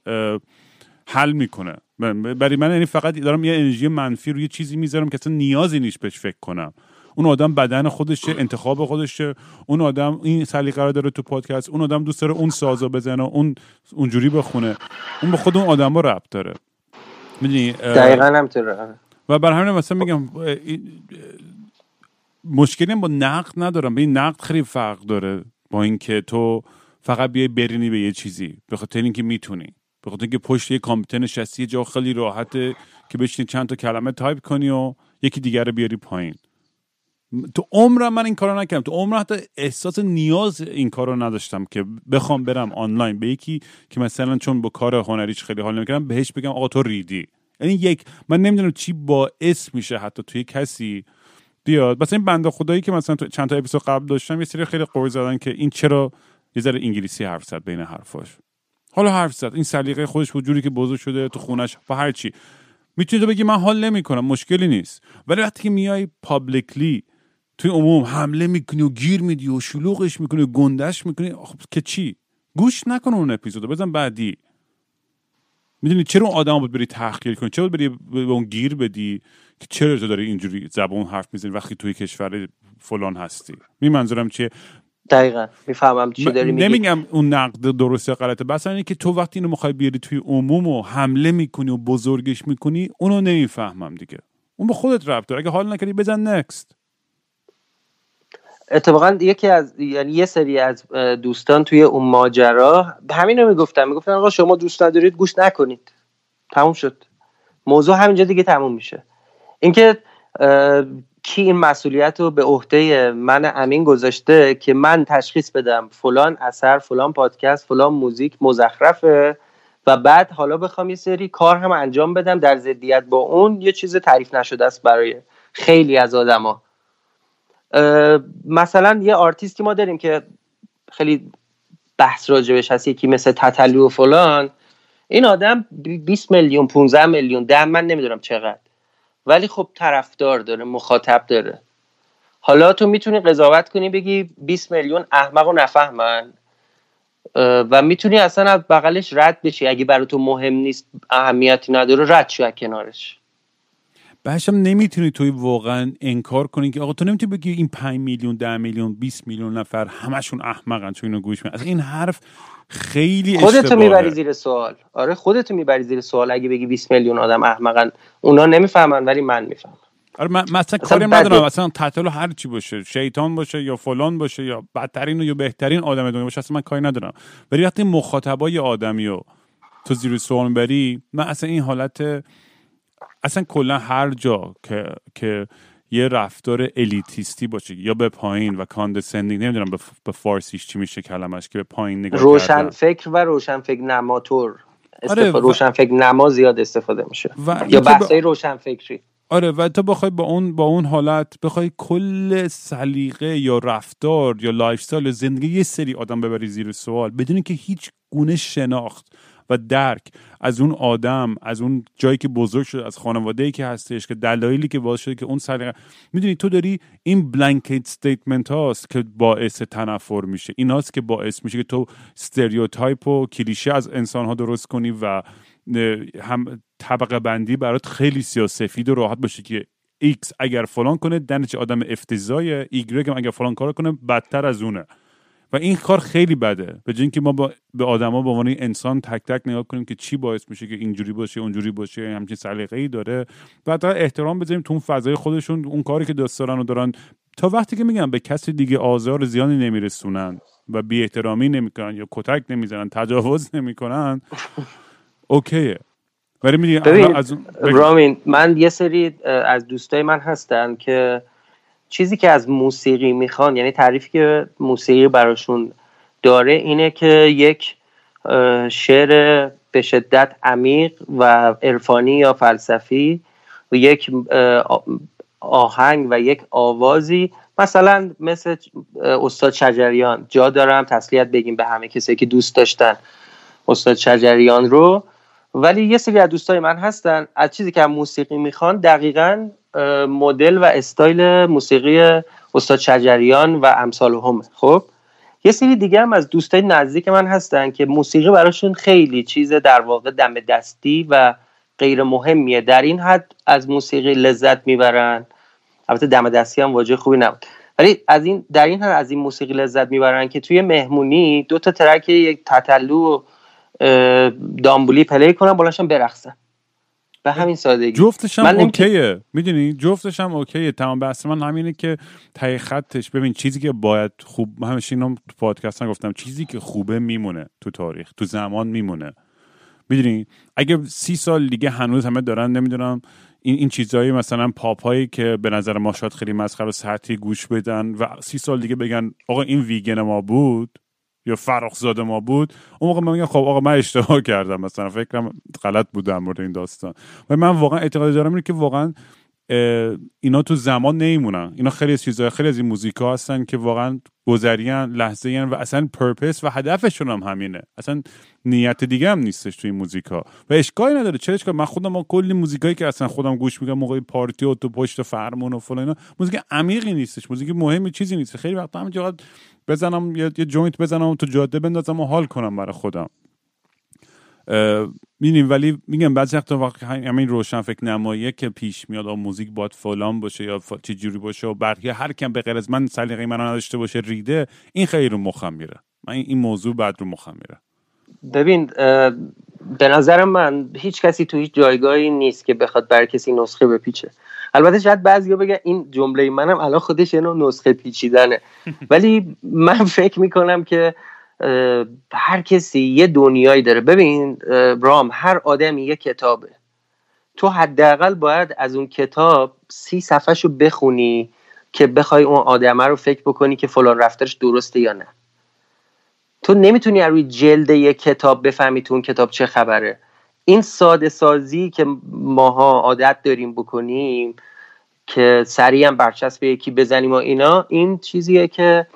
حل میکنه برای من؟ یعنی فقط دارم یه انرژی منفی روی چیزی میذارم که اصلا نیازی نیست بهش فکر کنم. اون آدم بدن خودشه، انتخاب خودشه، اون آدم این سلیقه رو داره تو پادکست، اون آدم دوست داره اون سازو بزنه، اونجوری بخونه، اون به خود اون آدما ربط داره. میدونی دقیقاً همینطوره. و برای همین مثلا میگم مشکلی با نقد ندارم، این نقد خیلی فرق داره با اینکه تو فقط بیای برینی به یه چیزی به خاطر اینکه میتونی، به خاطر اینکه پشت یه کامپیوتر نشستی جا خیلی راحته که بشینی چند تا کلمه تایپ کنی و یکی دیگر رو بیاری پایین. تو عمرم من این کارو نکردم، تو عمرم حتی احساس نیاز این کارو نداشتم که بخوام برم آنلاین به یکی که مثلا چون با کار هنریش خیلی حال نمیکردم بهش بگم آقا تو ریدی. یعنی من نمیدونم چی باعث میشه حتی توی کسی بیاد، مثلا این بنده خدایی که مثلا تو چند تا اپیزود قبل داشتم یه سری خیلی قوی زدن که این چرا یه ذره انگلیسی حرف زد بین حرفاش، حالا حرف زد، این سلیقه خودش بود، جوری که بزرگ شده تو خونش با هر چی، میتونی تو بگی من حال نمیکنم، مشکلی نیست. ولی وقتی که میای پابلیکلی توی عموم حمله میکنی و گیر میدی و شلوغش میکنی و گندش میکنی، خب که چی؟ گوش نکن اون اپیزودو، بزن بعدی. میدونی چرا اون آدم بود بری تحقیر کنی، چرا بود بری به اون گیر بدی که چرا تو داری اینجوری زبون حرف میزنی وقتی توی کشور فلان هستی؟ می منظورم چیه؟ دقیقاً میفهمم چی داری میگی. نمیگم اون نقد درسته غلطه، بس اینه که تو وقتی اینو میخوای بیاری توی عموم و حمله میکنی و بزرگش میکنی، اونو نمیفهمم دیگه. اون به خودت ربط داره، اگه حال نکردی بزن نکست. اتفاقا یعنی یه سری از دوستان توی اون ماجرا همینو میگفتن آقا شما دوست ندارید گوش نکنید، تموم شد موضوع، همینجا دیگه تموم میشه. اینکه کی این مسئولیت رو به عهده من امین گذاشته که من تشخیص بدم فلان اثر، فلان پادکست، فلان موزیک مزخرفه و بعد حالا بخوام یه سری کار هم انجام بدم در ضدیت با اون، یه چیز تعریف نشده است برای خیلی از آدما. مثلا یه آرتیستی ما داریم که خیلی بحث راجبش هست، یکی مثل تتلو و فلان، این آدم 20 میلیون 15 میلیون ده من نمیدونم چقدر، ولی خب طرفدار داره، مخاطب داره. حالا تو میتونی قضاوت کنی بگی 20 میلیون احمق و نفهمن و میتونی اصلا از بغلش رد بشی، اگه برای تو مهم نیست اهمیتی نداره رد شو از کنارش. باشم نمیتونی توی واقعا انکار کنی که آقا تو نمیتونی بگی این 5 میلیون 10 میلیون 20 میلیون نفر همشون احمقن چون اینو گوش میدن. این حرف خیلی اشتباهه، خودت میبری زیر سوال. آره خودت میبری زیر سوال اگه بگی 20 میلیون آدم احمقن، اونا نمیفهمن ولی من میفهمم. آره من اصلا کاری ندارم، اصلا تتلو هر چی باشه، شیطان باشه یا فلان باشه یا بدترین یا بهترین آدم دنیا باشه، اصلا من کاری ندارم. ولی وقتی مخاطبای آدمیو تو زیر سوال میبری، من اصلا این حالت، اصلا کلا هر جا که یه رفتار الیتیستی باشه یا به پایین و کاندسندینگ، نمیدونم به فارسیش چی میشه کلمش، که به پایین نگاه کردن، روشن فکر و روشن فکر نماتور استفاده روشنفکر نما زیاد استفاده میشه یا بحثای روشنفکری. آره و تو بخوای با اون حالت بخوای کل سلیقه یا رفتار یا لایف استایل زندگی یه سری آدم ببری زیر سوال بدون اینکه هیچ گونه شناخت و درک از اون آدم، از اون جایی که بزرگ شده، از خانواده‌ای که هستش، که دلایلی که باعث شده که اون سلیقه، میدونی تو داری این بلانکت استیتمنت هاست که باعث تنفر میشه، ایناست که باعث میشه که تو استریوتایپ و کلیشه از انسان ها درست کنی و هم طبقه بندی برات خیلی سیاه‌سفید و راحت باشه که ایکس اگر فلان کنه دنچ آدم افتضاحه، ایگرگ اگر فلان کار کنه بدتر از اونه. و این کار خیلی بده. به جای اینکه ما به آدما به عنوان انسان تک تک نگاه کنیم که چی باعث میشه که اینجوری باشه، اونجوری باشه، همچین سلیقه‌ای داره، بعد احترام بذاریم تو اون فضای خودشون، اون کاری که دوست دارن و دارن، تا وقتی که میگن به کسی دیگه آزار زیانی نمیرسونن و بی احترامی نمیکنن یا کتک نمیزنن، تجاوز نمیکنن، اوکیه. ببین رامین، من یه سری از دوستای من هستن که چیزی که از موسیقی میخوان، یعنی تعریفی که موسیقی براشون داره اینه که یک شعر به شدت عمیق و عرفانی یا فلسفی و یک آهنگ و یک آوازی، مثلا مثل استاد شجریان، جا دارم تسلیت بگیم به همه کسایی که دوست داشتن استاد شجریان رو، ولی یه سری از دوستای من هستن از چیزی که موسیقی میخوان دقیقاً مدل و استایل موسیقی استاد شجریان و امثال هم. خب یه سری دیگه هم از دوستای نزدیک من هستن که موسیقی براشون خیلی چیز در واقع دم دستی و غیر مهمیه، در این حد از موسیقی لذت میبرن، البته دم دستی هم واجه خوبی نبود، ولی از این در این حد از این موسیقی لذت میبرن که توی مهمونی دو تا ترک یک تتلو دامبولی پلی کنن، بالاشون برقصن. به همین سادگی. جفتش هم اوکیه، میدونی جفتش هم اوکیه. تمام بحث من همینه که ته خطش، ببین چیزی که باید خوب، همش اینو تو پادکست ها گفتم، چیزی که خوبه میمونه تو تاریخ، تو زمان میمونه. میدونی اگه 30 سال دیگه هنوز همه دارن نمیدونم این چیزایی، مثلا پاپ هایی که به نظر ما شاید خیلی مسخره و سطحی گوش بدن و 30 سال دیگه بگن آقا این ویگن ما بود یا فرخزاد ما بود، اون موقع من میگم خب آقا من اشتباه کردم، مثلا فکرم غلط بود در مورد این داستان. و من واقعا اعتقاد دارم اینه که واقعا اینا تو زمان نمیمونن، اینا خیلی چیزا، خیلی از این موزیکا هستن که واقعا گذرین، لحظه‌ین و اصلا پرپس و هدفشون هم همینه، اصلا نیت دیگه هم نیستش توی این موزیکا و اشکالی نداره. چرا اشکال؟ من خودم کلی موزیکایی که اصلا خودم گوش میکنم موقع پارتی و تو پشت فرمون و فلان، اینا موزیک عمیقی نیستش، موزیک مهمی چیزی نیست، خیلی وقتا هم جواد بزنم یا جوینت بزنم تو جاده بندازم و حال کنم برای خودم. می‌بینیم، ولی میگم بعضی وقتا همین روشن فکر نماییه که پیش میاد و موزیک باید فلان باشه یا چه جوری باشه و بقیه هر کم به غیر از من سلیقه منو نداشته باشه ریده، این خیلی رو مخم میره. من این موضوع بعد رو مخم میره. ببین به نظر من هیچ کسی تو هیچ جایگاهی نیست که بخواد برای کسی نسخه بپیچه. البته شاید بعضیا بگن این جمله منم الان خودش یه نوع نسخه پیچیدنه، ولی من فکر میکنم که هر کسی یه دنیایی داره. ببین رام، هر آدمی یه کتابه، تو حداقل باید از اون کتاب 30 صفحه شو بخونی که بخوای اون آدمه رو فکر بکنی که فلان رفتارش درسته یا نه. تو نمیتونی از روی جلد یه کتاب بفهمی تو اون کتاب چه خبره. این ساده سازی که ماها عادت داریم بکنیم که سریع هم برچسب به یکی بزنیم و اینا، این چیزیه که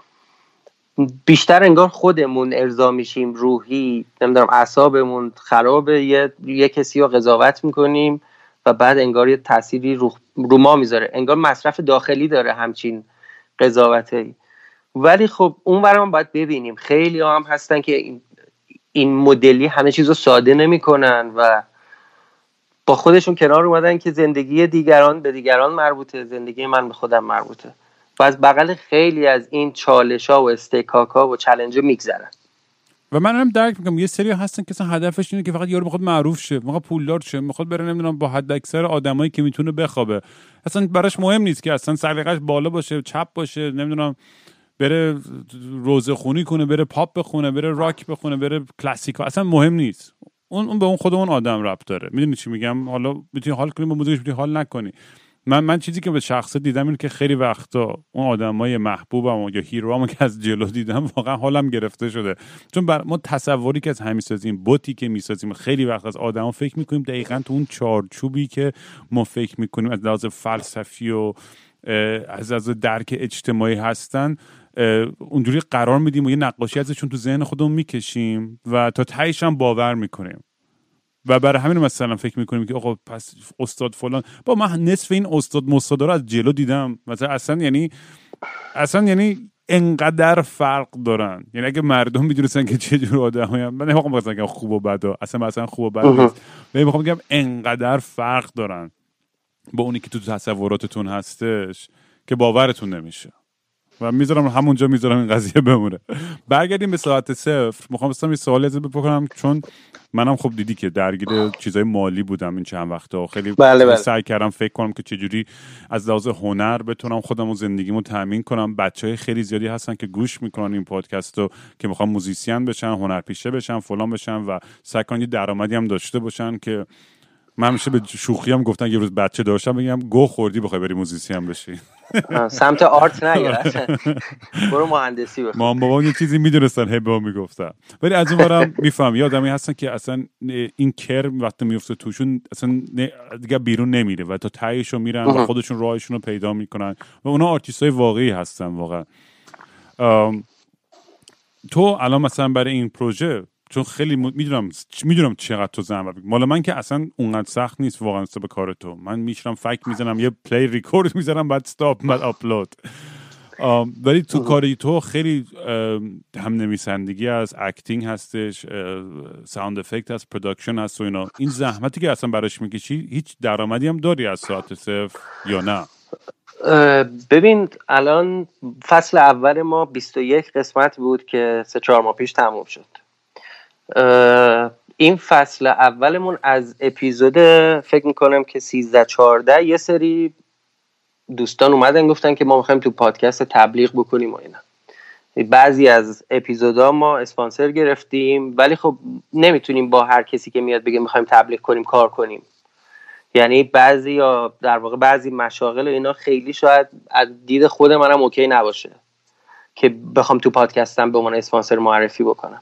بیشتر انگار خودمون ارضا میشیم، روحی نمیدونم اعصابمون خرابه، یه کسی رو قضاوت میکنیم و بعد انگار یه تأثیری رو ما میذاره، انگار مصرف داخلی داره همچین قضاوتایی. ولی خب اونورا هم باید ببینیم خیلی هم هستن که این مدلی همه چیز رو ساده نمی کنن و با خودشون کنار اومدن که زندگی دیگران به دیگران مربوطه، زندگی من به خودم مربوطه و از بغل خیلی از این چالش ها و استکاک ها و چالش ها میگذرن. و من هم درک میکنم یه سری هستن که اصلا هدفش اینه که فقط یارو میخواد معروف شه، میخواد پولدار شه، میخواد بره نمیدونم با حد اکثر آدمایی که میتونه بخوابه، اصلا براش مهم نیست که اصلا سلیقش بالا باشه، چپ باشه، نمیدونم بره روزه خونی کنه، بره پاپ بخونه، بره راک بخونه، بره کلاسیک، اصلا مهم نیست. اون به اون خود اون آدم ربط داره. میدونی چی میگم؟ حالا میتونی حال کنی با موزیکش، میتونی حال نکنی. من چیزی که به شخص دیدم اینه که خیلی وقتا اون آدمای محبوبم یا هیروامو که از جلو دیدم واقعا حالم گرفته شده، چون ما تصوری که از هم میسازیم، بوتی که میسازیم، خیلی وقت از آدما فکر میکنیم دقیقاً تو اون چارچوبی که ما فکر میکنیم از لحاظ فلسفی و از درک اجتماعی هستن اونجوری قرار میدیم و یه نقاشی ازشون تو ذهن خودمون میکشیم و تا تهش هم باور میکنیم و برای همین مثلا فکر میکنیم که آقا پس استاد فلان، با من نصف این استاد رو از جلو دیدم مثلا، اصلا یعنی انقدر فرق دارن، یعنی اگه مردم میدونستن که چه جور آدمایی هستن، من نمیخوام بگم خوب و بد، اصلا خوب و بد نیست، من میخوام بگم انقدر فرق دارن با اونی که تو تصوراتتون هستش که باورتون نمیشه و همونجا میذارم این قضیه بمونه. برگردیم به ساعت صفر. می‌خواستم یه سوالی ازت بپرسم، چون منم خب دیدی که درگیر چیزای مالی بودم این چند وقته، خیلی بله. سعی کردم فکر کنم که چجوری از لحاظ هنر بتونم خودم و زندگیمو تامین کنم. بچهای خیلی زیادی هستن که گوش میکنن این پادکستو که میخوان موزیسین بشن، هنرپیشه بشن، فلان بشن و سعی کنن یه درآمدی هم داشته باشن، که من همیشه به شوخی هم گفتن یه روز بچه داشتم بگم گو خوردی بخوای بری موزیسین بشی. سمت آرت نگرفتن، برو مهندسی بخوای. مام بابام یه چیزی میدونستن، هی بهم میگفتن. ولی از اون برم میفهم یه آدمی هستن که اصلا این کرم وقتی میفته توشون اصلا دیگه بیرون نمیره و تا تهیشو میرن و خودشون راهشون رو پیدا میکنن و اونا آرتیستای واقعی هستن واقعا. تو الان مثلا برای این پروژه، چون خیلی میدونم چقدر تو زحمت میکشی، مال من که اصلا اونقدر سخت نیست واقعا سر به کار تو، من میشرم فک میزنم، یه پلی ریکورد میزنم، بعد استاپ، بعد آپلود. ولی تو کاری تو خیلی هم نویسندگی از اکتینگ هستش، ساوند افکت هست، پروداکشن هست و اینا. این زحمتی که اصلا براش میکشی، هیچ درآمدی هم داری از ساعت صفر یا نه؟ ببین الان فصل اول ما 21 قسمت بود که 3-4 ماه پیش تموم شد. این فصل اولمون از اپیزود فکر میکنم که 13-14 یه سری دوستان اومدن گفتن که ما میخوایم تو پادکست تبلیغ بکنیم و اینا. بعضی از اپیزودا ما اسپانسر گرفتیم، ولی خب نمیتونیم با هر کسی که میاد بگیم میخوایم تبلیغ کنیم کار کنیم. یعنی بعضی یا در واقع بعضی مشاغل و اینا خیلی شاید از دید خود منم اوکی نباشه که بخوام تو پادکستم به عنوان اسپانسر معرفی بکنم.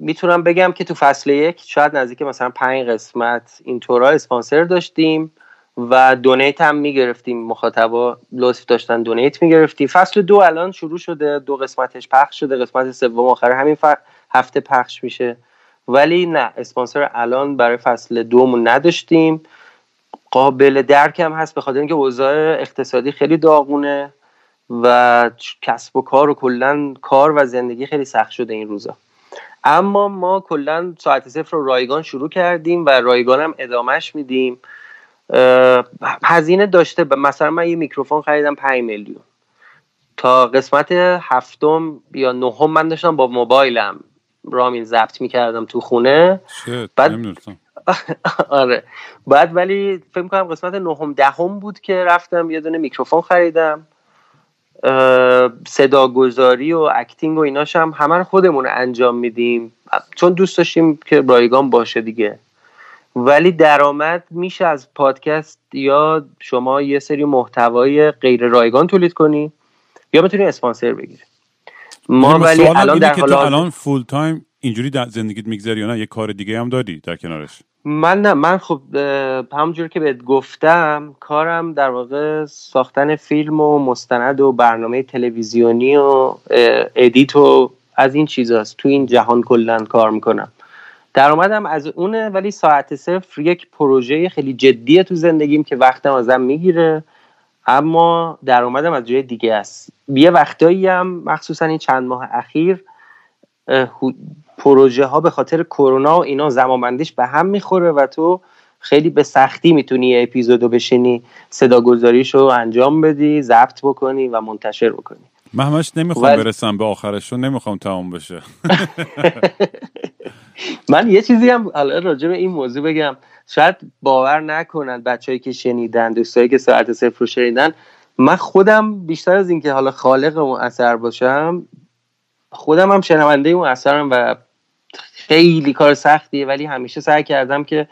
میتونم بگم که تو فصل 1 شاید نزدیک مثلا 5 قسمت اینطورا اسپانسر داشتیم و دونیت هم میگرفتیم، مخاطبا لطف داشتن دونیت میگرفتیم. فصل 2 الان شروع شده، 2 قسمتش پخش شده، قسمت سوم آخر همین هفته پخش میشه. ولی نه، اسپانسر الان برای فصل 2 مون نداشتیم. قابل درک هم هست، به خاطر اینکه اوضاع اقتصادی خیلی داغونه و کسب و کار و کلن کار و زندگی خیلی سخت شده این روزا. اما ما کلن ساعت صفر رو رایگان شروع کردیم و رایگان هم ادامهش میدیم. هزینه داشته، مثلا من یه میکروفون خریدم 5 میلیون. تا قسمت 7 یا 9 من داشتم با موبایلم رامین ضبط میکردم تو خونه. آره. بعد ولی فکر میکنم قسمت 9-10 بود که رفتم یه دونه میکروفون خریدم، صداگذاری و اکتینگ و ایناش هم همه خودمون انجام میدیم، چون دوست داشتیم که رایگان باشه دیگه. ولی درآمد میشه از پادکست، یا شما یه سری محتوای غیر رایگان تولید کنی یا میتونی اسپانسر بگیری. ما ولی الان در حال حاضر الان فول تایم اینجوری زندگیت میگذری یا نه یه کار دیگه هم داری در کنارش؟ من خب همونجور که بهت گفتم، کارم در واقع ساختن فیلم و مستند و برنامه تلویزیونی و ادیت و از این چیزاست. تو این جهان کلن کار میکنم، درآمدم از اونه. ولی ساعت صفر یک پروژه خیلی جدیه تو زندگیم که وقتم ازم میگیره، اما درآمدم از جای دیگه است. یه وقتایی هم مخصوصا این چند ماه اخیر پروژه ها به خاطر کرونا و اینا زمانبندیش به هم میخوره و تو خیلی به سختی میتونی یه اپیزودو بشینی صداگذاریشو انجام بدی، ضبط بکنی و منتشر بکنی. من همش نمیخوام برسم به آخرش و نمیخوام تمام بشه. من یه چیزی هم راجع به این موضوع بگم، شاید باور نکنن بچه‌ای که شنیدن، دوستایی که ساعت صفر رو شنیدن، من خودم بیشتر از اینکه حالا خالق اون اثر باشم، خودم هم شنونده اون اثرم و خیلی کار سختیه. ولی همیشه سعی کردم که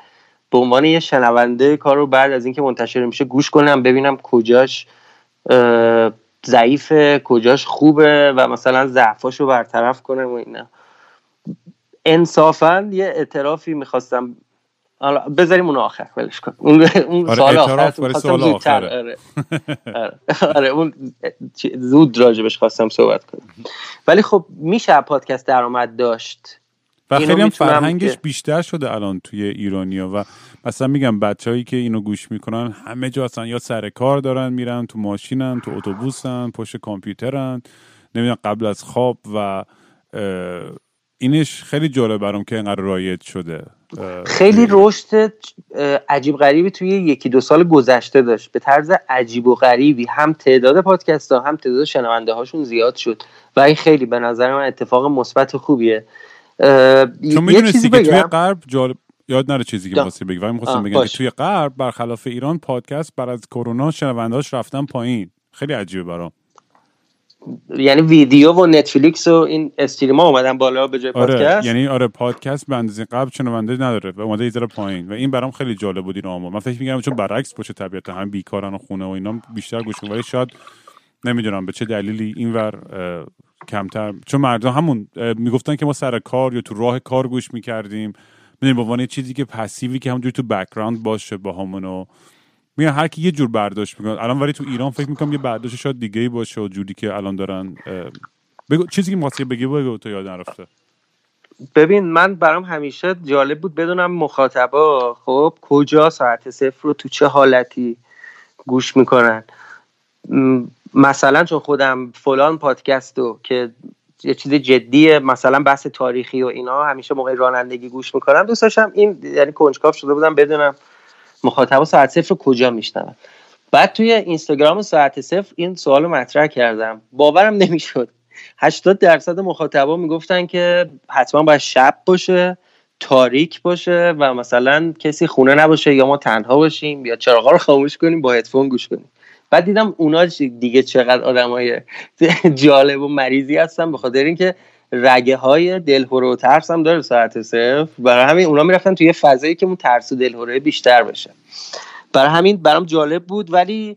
به عنوان یه شنونده کار رو بعد از اینکه منتشر میشه گوش کنم، ببینم کجاش ضعیفه، کجاش خوبه و مثلا ضعفاشو برطرف کنم و اینا. انصافا یه اعترافی میخواستم، حالا بذاریم اون آخر، ولش کن اون سوال آخر، سوال آخر. آره اون زود راجبش خواستم صحبت کنم، ولی خب میشه پادکست درآمد داشت و خیلی هم فرهنگش بیشتر شده الان توی ایرانیا. و مثلا میگم بچه‌هایی که اینو گوش میکنن همه جا هستن، یا سر کار دارن میرن، تو ماشینن، تو اتوبوسن، پشت کامپیوترن، نمیدونم قبل از خواب. و اینش خیلی جالب برام که اینقدر رایج شده، خیلی رشد عجیب غریبی توی یکی دو سال گذشته داشت به طرز عجیب و غریبی. هم تعداد پادکست ها هم تعداد شنونده هاشون زیاد شد و این خیلی به نظر من اتفاق مثبت خوبیه. چون میدونستی که توی غرب جالب یاد نره چیزی که واسه بگی، ولی می‌خواستم بگم که توی غرب برخلاف ایران پادکست بعد از کرونا شنونده‌هاش رفتن پایین، خیلی عجیبه برام. یعنی ویدیو و نتفلیکس و این استریما اومدن بالا به جای پادکست. یعنی پادکست به اندازه قبل شنونده نداره و اومده ایذر پایین و این برام خیلی جالب بود. این آمار من فکر می‌کردم چون برعکس باشه، طبیعت هم بیکارن و خونه و اینا بیشتر گوش می‌کنن، ولی شاید نمی‌دونم به چه دلیلی اینور کمتر، چون مردم همون میگفتن که ما سر کار یا تو راه کار گوش میکردیم، میدونیم با وانه چیزی که پسیوی که همونجوری تو بک‌گراند باشه با همونو میگن، هر کی یه جور برداشت میکنن الان. ولی تو ایران فکر میکنم یه برداشت شاید دیگه ای باشه و جوری که الان دارن بگو چیزی که میخواستی بگی تو یاد نرفته. ببین من برام همیشه جالب بود بدونم مخاطبا خب کجا ساعت صفر رو تو چه حالتی گوش میکنن. مثلا چون خودم فلان پادکستو که یه چیز جدیه مثلا بحث تاریخی و اینا همیشه موقع رانندگی گوش میکنم، دوست داشتم این، یعنی کنجکاو شده بودم بدونم مخاطبا ساعت صفر کجا میشنون. بعد توی اینستاگرام ساعت صفر این سوالو مطرح کردم، باورم نمیشد 80% مخاطبا میگفتن که حتما باید شب باشه، تاریک باشه و مثلا کسی خونه نباشه یا ما تنها باشیم یا چراغا رو خاموش کنیم با هدفون گوش کنیم. بعد دیدم اونا دیگه چقدر آدمای جالب و مریضی هستن، به خاطر اینکه رگه های دلهوره و ترس هم داره ساعت صفر، برای همین اونا میرفتن توی فضایی که اون ترس و دلهوره بیشتر بشه. برای همین برام جالب بود. ولی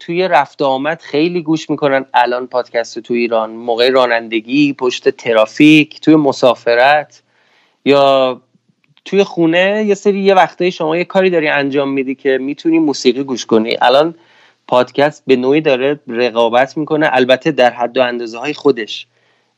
توی رفت آمد خیلی گوش میکنن الان پادکست تو ایران، موقع رانندگی، پشت ترافیک، توی مسافرت یا توی خونه. یه سری یه وقتایی شما یه کاری داری انجام میدی که میتونی موسیقی گوش کنی، الان پادکست به نوعی داره رقابت میکنه، البته در حد و اندازه های خودش،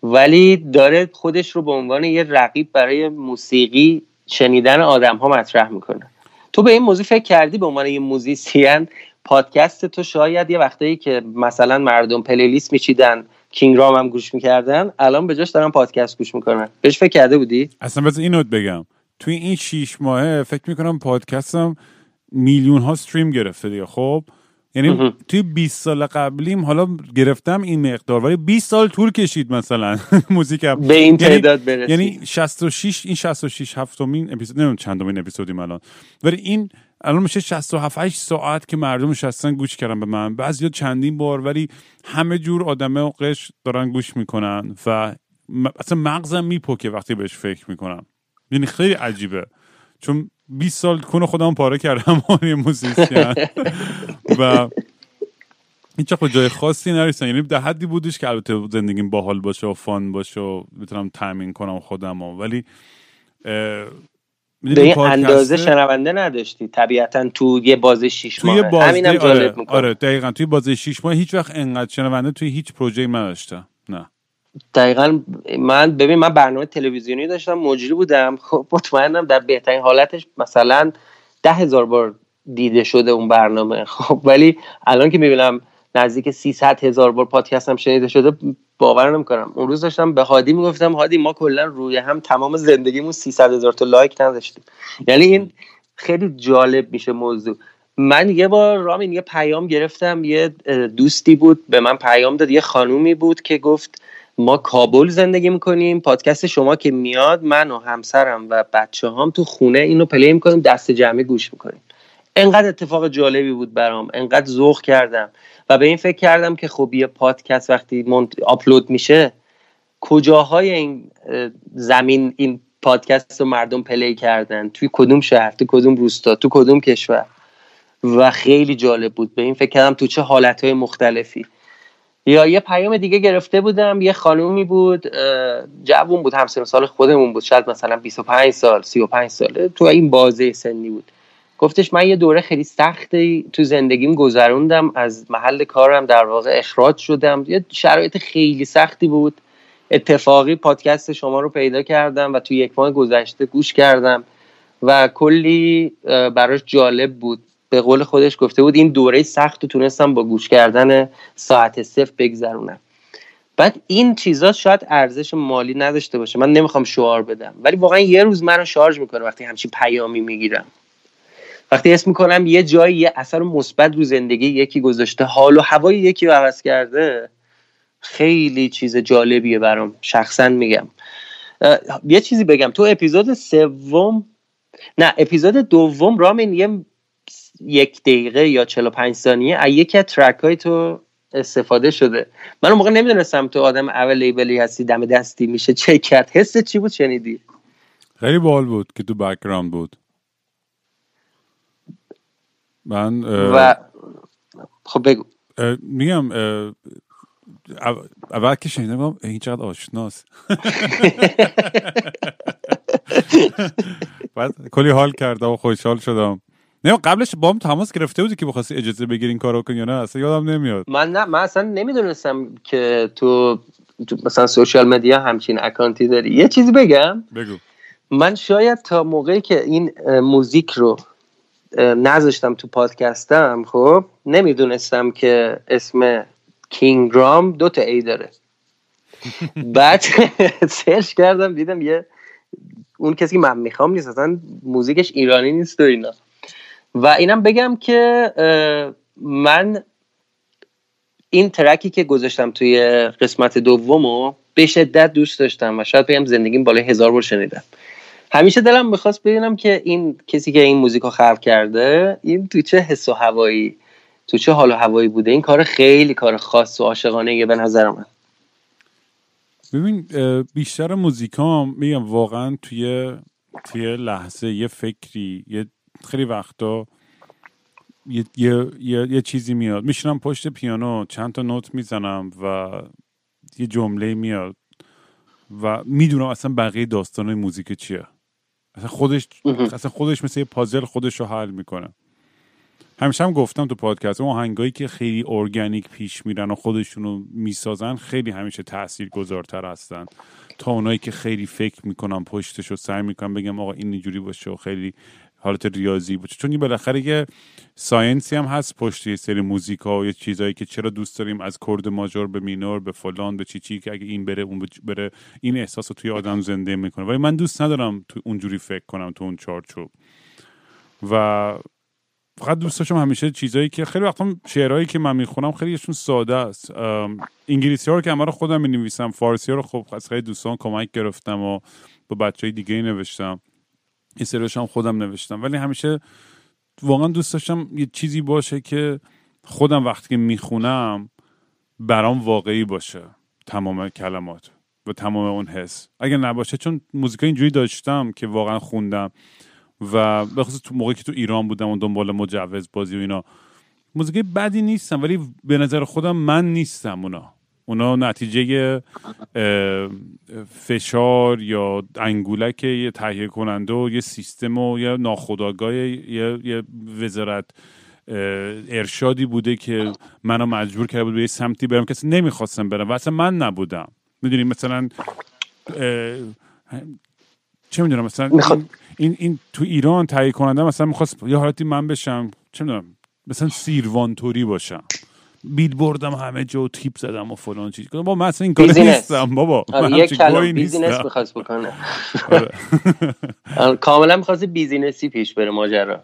ولی داره خودش رو به عنوان یه رقیب برای موسیقی شنیدن آدم ها مطرح میکنه. تو به این موضوع فکر کردی به عنوان یه موزیسین؟ پادکست تو شاید یه وقتایی که مثلا مردم پلیلیست میچیدن، کینگ رام هم گوش میکردن، الان به جاش دارن پادکست گوش میکنن. بهش فکر کرده بودی؟ اصلا بذار اینو بگم توی این 6 ماه فکر میکنم پادکستم میلیون ها استریم گرفته دیگه. خب یعنی توی 20 سال قبلیم حالا گرفتم این مقدار، ولی 20 سال طول کشید مثلا موزیکم به این تعداد برسید. یعنی 66 این 66 هفتمین اپیزود، نمیدونم چندمین اپیزودیم الان، ولی این الان میشه 67 8 ساعت که مردم نشستن گوش کردن به من، بعضیا چندین بار، ولی همه جور آدمه و قش دارن گوش میکنن و اصلا مغزم میپکه وقتی بهش فکر میکنم. یعنی خیلی عجیبه چون 20 سال کون خودم پاره کردم اون موزیسین و هیچ وقت جای خاصی نرسیدم. یعنی در حدی بودش که البته زندگیم باحال باشه و فان باشه و بتونم تامین کنم خودم، ولی به این اندازه شنونده نداشتی طبیعتا تو یه بازه 6 ماه. همینم جالب می‌کنه. آره دقیقاً توی بازه 6 ماه هیچ وقت انقدر شنونده توی هیچ پروژه‌ای نداشتم. نه دقیقاً. من ببین من برنامه تلویزیونی داشتم، مجری بودم، خب مطمئنم در بهترین حالتش مثلا 10,000 بار دیده شده اون برنامه، خب ولی الان که میبینم نزدیک 300,000 بار پادکستم شنیده شده باور نمیکنم. اون روز داشتم به هادی میگفتم هادی ما کلا روی هم تمام زندگیمون 300,000 تا لایک نداشتیم. یعنی این خیلی جالب میشه موضوع. من یه بار رامین یه پیام گرفتم، یه دوستی بود به من پیام داد، یه خانومی بود که گفت ما کابل زندگی میکنیم، پادکست شما که میاد من و همسرم و بچه‌هام تو خونه اینو پلی میکنیم، دست جمعی گوش میکنیم. انقدر اتفاق جالبی بود برام، انقدر ذوق کردم و به این فکر کردم که خب یه پادکست وقتی آپلود میشه کجاهای این زمین این پادکست رو مردم پلی کردن، توی کدوم شهر، تو کدوم روستا، تو کدوم کشور، و خیلی جالب بود. به این فکر کردم تو چه حالتهای مختلفی. یا یه پیام دیگه گرفته بودم، یه خانومی بود، جوون بود، همسن سال خودمون بود، شاید مثلا 25 سال 35 ساله، تو این بازه سنی بود. گفتش من یه دوره خیلی سختی تو زندگیم گذروندم، از محل کارم در واقع اخراج شدم، یه شرایط خیلی سختی بود. اتفاقی پادکست شما رو پیدا کردم و تو یک ماه گذشته گوش کردم و کلی براش جالب بود. به قول خودش گفته بود این دوره سخت رو تونستم با گوش کردن ساعت صفر بگذرونم. بعد این چیزا شاید ارزش مالی نداشته باشه، من نمیخوام شعار بدم، ولی واقعا یه روز منو شارژ میکنه وقتی همچین پیامی میگیرم، وقتی حس میکنم یه جایی یه اثر مثبت رو زندگی یکی گذاشته، حال و هوای یکی رو عوض کرده، خیلی چیز جالبیه برام شخصا. میگم یه چیزی بگم، تو اپیزود دوم رامین یک دقیقه یا 45 ثانیه یکی از ترک‌های تو استفاده شده. من اون موقع نمیدونستم تو آدم اول لیبلی هستی، دم دستی میشه چک کرد. حست چی بود شنیدی؟ خیلی باحال بود که تو بک‌گراند بود. من خب بگو میگم اول که شنیدم این چقدر آشناست. بعد کلی حال کردم و خوشحال شدم. نه قبلش با هم تماس گرفته بودی که بخواستی اجازه بگیرین کارو کنی یا نه؟ اصلا یادم نمیاد. من اصلا نمیدونستم که تو مثلا سوشال مدیا همچین اکانتی داری. یه چیزی بگم؟ بگو. من شاید تا موقعی که این موزیک رو نذاشتم تو پادکستم، خب نمیدونستم که اسم کینگ رام 2 تا A داره. بعد سرچ کردم دیدم یه اون کسی که من میخوام نیست، اصلا موزیکش ایرانی نیست و اینا. و اینم بگم که من این ترکی که گذاشتم توی قسمت دومو به شدت دوست داشتم و شاید بگم زندگیم بالای 1000 بار شنیدم. همیشه دلم می‌خواست ببینم که این کسی که این موزیکو خلق کرده، این تو چه حس و هوایی، تو چه حال و هوایی بوده. این کار خیلی کار خاص و عاشقانه‌ای به نظر من. ببین بیشتر موزیکام میگم واقعا توی لحظه یه فکری، یه خیلی وقتا یه چیزی میاد، میشینم پشت پیانو چند تا نوت میزنم و یه جمله میاد و میدونم اصلا بقیه داستانه موزیک چیه، اصلا خودش مثل یه پازل خودش رو حل میکنه. همیشه هم گفتم تو پادکست اون آهنگایی که خیلی ارگانیک پیش میرن و خودشونو میسازن خیلی همیشه تاثیرگذارتر هستن تا اونایی که خیلی فکر میکنم پشتش و سعی میکنم بگم آقا این اینجوری باشه و خیلی حالت ریاضی بود. چون بالاخره یه ساینسی هم هست پشت یه سری موزیکا و یه چیزایی که چرا دوست داریم از کرد ماژور به مینور به فلان به چیچی که اگه این بره اون بره این احساس رو توی آدم زنده میکنه، ولی من دوست ندارم تو اونجوری فکر کنم تو اون چارچوب، و فقط دوست داشتم همیشه چیزایی که خیلی وقتا شعرهایی که من میخونم خیلیشون ساده است. انگلیسی ها رو که من خودم مینویسم، فارسی ها رو خب از خیلی دوستان کمک گرفتم و با بچهای دیگه نوشتم، این سریش هم خودم نوشتم، ولی همیشه واقعا دوست داشتم یه چیزی باشه که خودم وقتی که میخونم برام واقعی باشه تمام کلمات و تمام اون حس. اگر نباشه، چون موزیکای اینجوری داشتم که واقعا خوندم و به خصوص تو موقعی که تو ایران بودم و دنبال مجوز بازی و اینا، موزیکای بدی نیستم ولی به نظر خودم من نیستم. اونا نتیجه فشار یا انگولک یه تهیه کننده و یه سیستم و یه ناخودآگاه یه وزارت ارشادی بوده که منو مجبور کرده بود به یه سمتی برم که اصلا نمیخواستم برم و اصلا من نبودم. میدونی مثلا چه میدونم مثلا این تو ایران تهیه کننده مثلا میخواست یه حالتی من بشم، چه میدونم مثلا سیروانتوری باشم، بیل بردم همه جا و تیپ زدم و فلان چیز کنم. با من اصلا این کار نیستم بابا. یک کلام بیزینس میخواست بکنه. کاملا میخواست بیزینسی پیش بره ماجرا.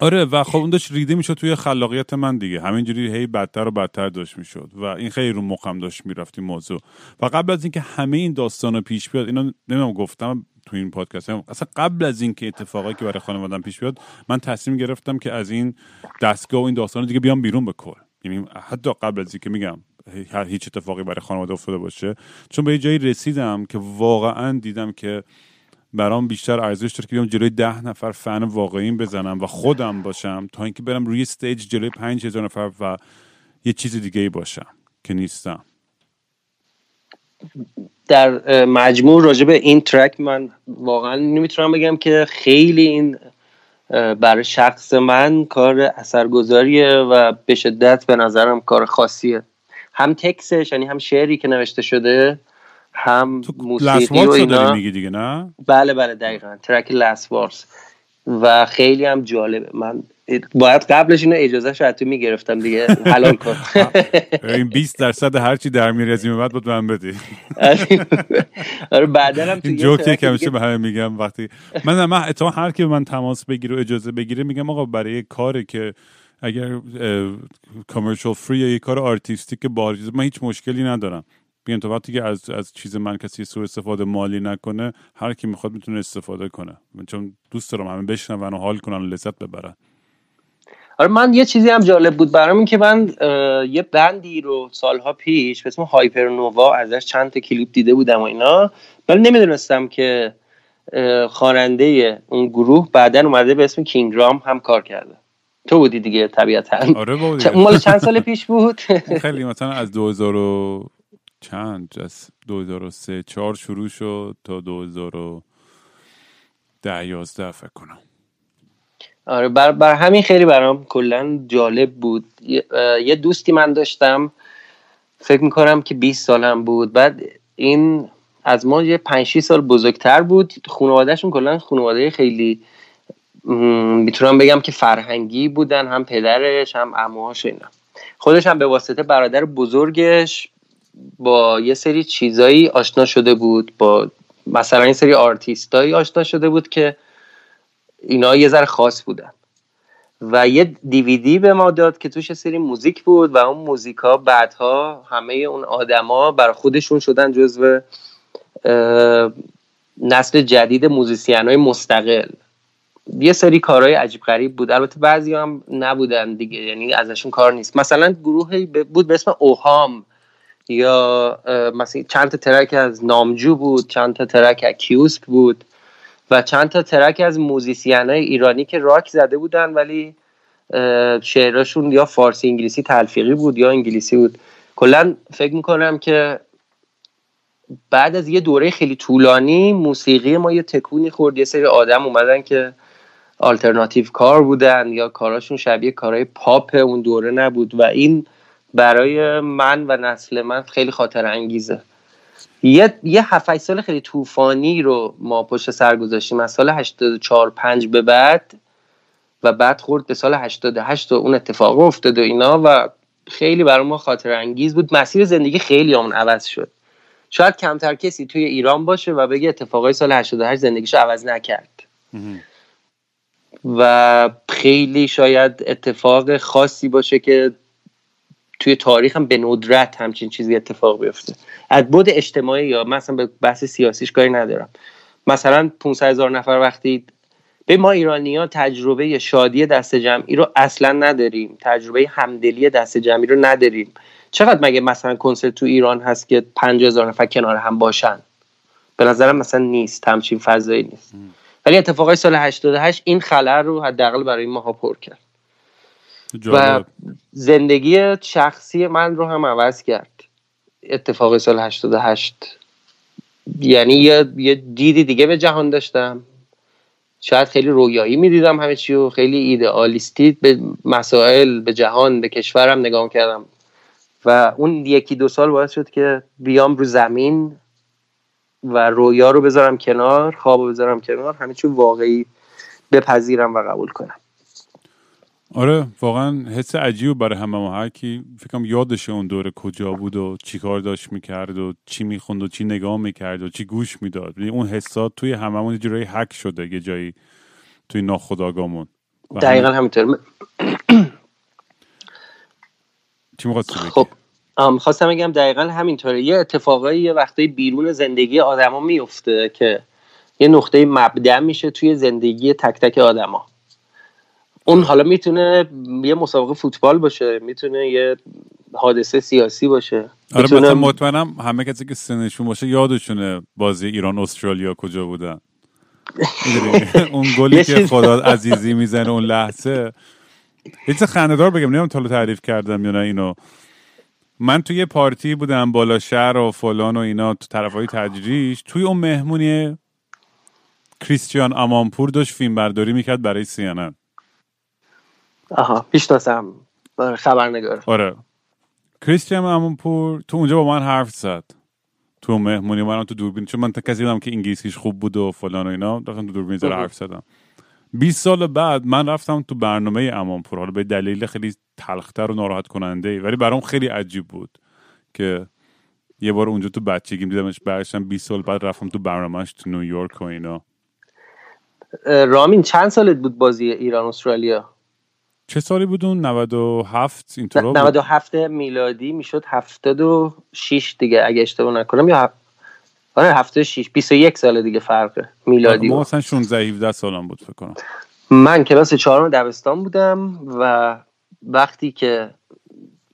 آره و خب اون داشت ریده میشد توی خلاقیت من دیگه، همینجوری هی بدتر و بدتر داشت میشد و این خیلی رو مخم داشت میرفت این موضوع. و قبل از اینکه همه این داستانا پیش بیاد، اینا نمیدونم گفتم تو این پادکست، اصلا قبل از این که اتفاقایی که برای خانواده‌ام پیش بیاد، من تصمیم گرفتم که از این دستگاه و این داستانا دیگه بیام بیرون بکول. یعنی حتی قبل از اینکه میگم هیچ اتفاقی برای خانواده افتاده باشه، چون به یه جایی رسیدم که واقعا دیدم که برام بیشتر ارزش داره که بیام جلوی 10 نفر فن واقعیم بزنم و خودم باشم تا اینکه برم روی استیج جلوی 5000 نفر و یه چیز دیگه ای باشم که نیستم. در مجموع راجع به این ترک من واقعا نمیتونم بگم که خیلی این برای شخص من کار اثرگذاریه و به شدت به نظرم کار خاصیه، هم تکسش یعنی هم شعری که نوشته شده، هم موسیقی و اینا. میگی دیگه نه؟ بله بله دقیقاً ترک لاست وارز و خیلی هم جالبه. من باید قبلش اینو اجازه شو حتی میگرفتم دیگه، حلال کن این 20% هرچی در میری از این بعد بود من بدی. آره بعدن هم این جوک یکم میشه به همه میگم وقتی من اتفاقا هر کی به من تماس بگیره و اجازه بگیره میگم آقا برای کاری که اگر کامرشال فری یا کار آرتیستیک بارجز من هیچ مشکلی ندارم، ببین تو وقتی که از چیز من کسی سوء استفاده مالی نکنه، هر کی میخواد میتونه استفاده کنه، من چون دوست دارم همه بشنون و حال کنن و لذت ببرن. آره من یه چیزی هم جالب بود برام این که من یه بندی رو سالها پیش به اسم هایپر نووا ازش چند تا کلیپ دیده بودم و اینا، ولی نمیدونستم که خواننده اون گروه بعدن اومده به اسم کینگ رام هم کار کرده. تو بودی دیگه طبیعتاً. آره بودی. مال چند سال پیش بود؟ خیلی مثلا از 2003-04 شروع شد تا 2010-11 فکر کنم. آره بر همین خیلی برام کلا جالب بود. یه دوستی من داشتم فکر میکنم که 20 سالم بود، بعد این از ما یه 5-6 سال بزرگتر بود، خانوادهشون کلا خانواده خیلی میتونم بگم که فرهنگی بودن، هم پدرش هم عموهاش اینا، خودش هم به واسطه برادر بزرگش با یه سری چیزایی آشنا شده بود، با مثلا این سری آرتیستایی آشنا شده بود که اینا یه ذره خاص بودن و یه دیویدی به ما داد که توش سری موزیک بود و اون موزیکا بعدها همه اون آدما برای خودشون شدن جزو نسل جدید موزیسین‌های مستقل. یه سری کارهای عجیب غریب بود، البته بعضی هم نبودن دیگه، یعنی ازشون کار نیست. مثلا گروهی بود به اسم اوهام، یا مثلا چند تا ترک از نامجو بود، چند تا ترک از کیوسک بود و چند تا ترک از موزیسین‌های ایرانی که راک زده بودن ولی شعراشون یا فارسی انگلیسی تلفیقی بود یا انگلیسی بود. کلا فکر میکنم که بعد از یه دوره خیلی طولانی موسیقی ما یه تکونی خورد، یه سری آدم اومدن که آلترناتیو کار بودن یا کاراشون شبیه کارهای پاپ اون دوره نبود و این برای من و نسل من خیلی خاطر انگیزه. یه 7-8 سال خیلی طوفانی رو ما پشت سر گذاشتیم از سال 84-85 به بعد و بعد خورد به سال 88 و اون اتفاق افتاد و اینا و خیلی برای ما خاطر انگیز بود. مسیر زندگی خیلی همون عوض شد. شاید کمتر کسی توی ایران باشه و بگه اتفاقای سال 88 زندگیشو عوض نکرد و خیلی شاید اتفاق خاصی باشه که توی تاریخ هم به ندرت همچین چیزی اتفاق بیفته. از بعد اجتماعی یا مثلا به بحث سیاسیش کاری ندارم، مثلا 500,000 نفر وقتی به ما ایرانی‌ها تجربه شادی دست جمعی رو اصلا نداریم، تجربه همدلی دست جمعی رو نداریم. چقدر مگه مثلا کنسرت تو ایران هست که 50,000 نفر کنار هم باشن؟ به نظرم مثلا نیست، همچین فضایی نیست. ولی اتفاقای سال 88 این خلأ رو حداقل برای ماها پر کرد و زندگی شخصی من رو هم عوض کرد اتفاق سال 88. یعنی یه دیدی دیگه به جهان داشتم، شاید خیلی رویایی میدیدم همه چی و خیلی ایدئالیستی به مسائل، به جهان، به کشورم نگاه کردم و اون 1-2 سال باعث شد که بیام رو زمین و رویا رو بذارم کنار، خواب رو بذارم کنار، همه چی واقعی بپذیرم و قبول کنم. آره واقعا حس عجیبه برای همه ما، هر کی فکرم یادشه اون دوره کجا بود و چی کار داشت میکرد و چی میخوند و چی نگاه میکرد و چی گوش میداد. اون حسات توی هممون یه جورایی هک شده، یه جایی توی ناخودآگاهمون. دقیقا همینطور. چی می‌خواستی بگی؟ خب خواستم بگم دقیقا همینطوره. یه اتفاقایی یه وقتایی بیرون زندگی آدما میفته که یه نقطه مبدأ میشه توی زندگی تک تک آدما. اون حالا میتونه یه مسابقه فوتبال باشه، میتونه یه حادثه سیاسی باشه. آره مثلا مطمئنم همه کسی که سنشون باشه یادشونه بازی ایران استرالیا کجا بودن. اون گلی که خدا عزیزی میزنه اون لحظه. یه چیز خنده‌دار بگم، نمیدونم تا تعریف کردم یا نه اینو. من توی یه پارتی بودم بالا شهر و فلان و اینا، تو طرفای تجریش، توی اون مهمونی کریستیان امانپور داشت فیلم برداری میکرد برای CNN. آها، پیشناسم، خبرنگار. آره، کریستیان امانپور تو اونجا با من حرف زد، تو مهمونی من تو دوربین، چون من تا کسی بودم که انگلیسیش خوب بود و فلان و اینا، رفتم تو دوربین زده حرف زدم. 20 سال بعد من رفتم تو برنامه امانپور، حالا به دلیل خیلی تلختر و ناراحت کننده، ولی برام خیلی عجیب بود که یه بار اونجا تو بچگیم دیدمش، برگشتم 20 سال بعد رفتم تو برنامهش تو نیویورک و اینا. رامین چند سالت بود بازی ایران استرالیا؟ چه سالی بود اون؟ 97 اینطور بود. 97 میلادی میشد 76 دیگه اگه اشتباه نکنم، یا آره 76، 21 سال دیگه فرقه میلادی. ما اصلا 16 17 سالم بود فکر کنم. من کلاس 4 دبستان بودم و وقتی که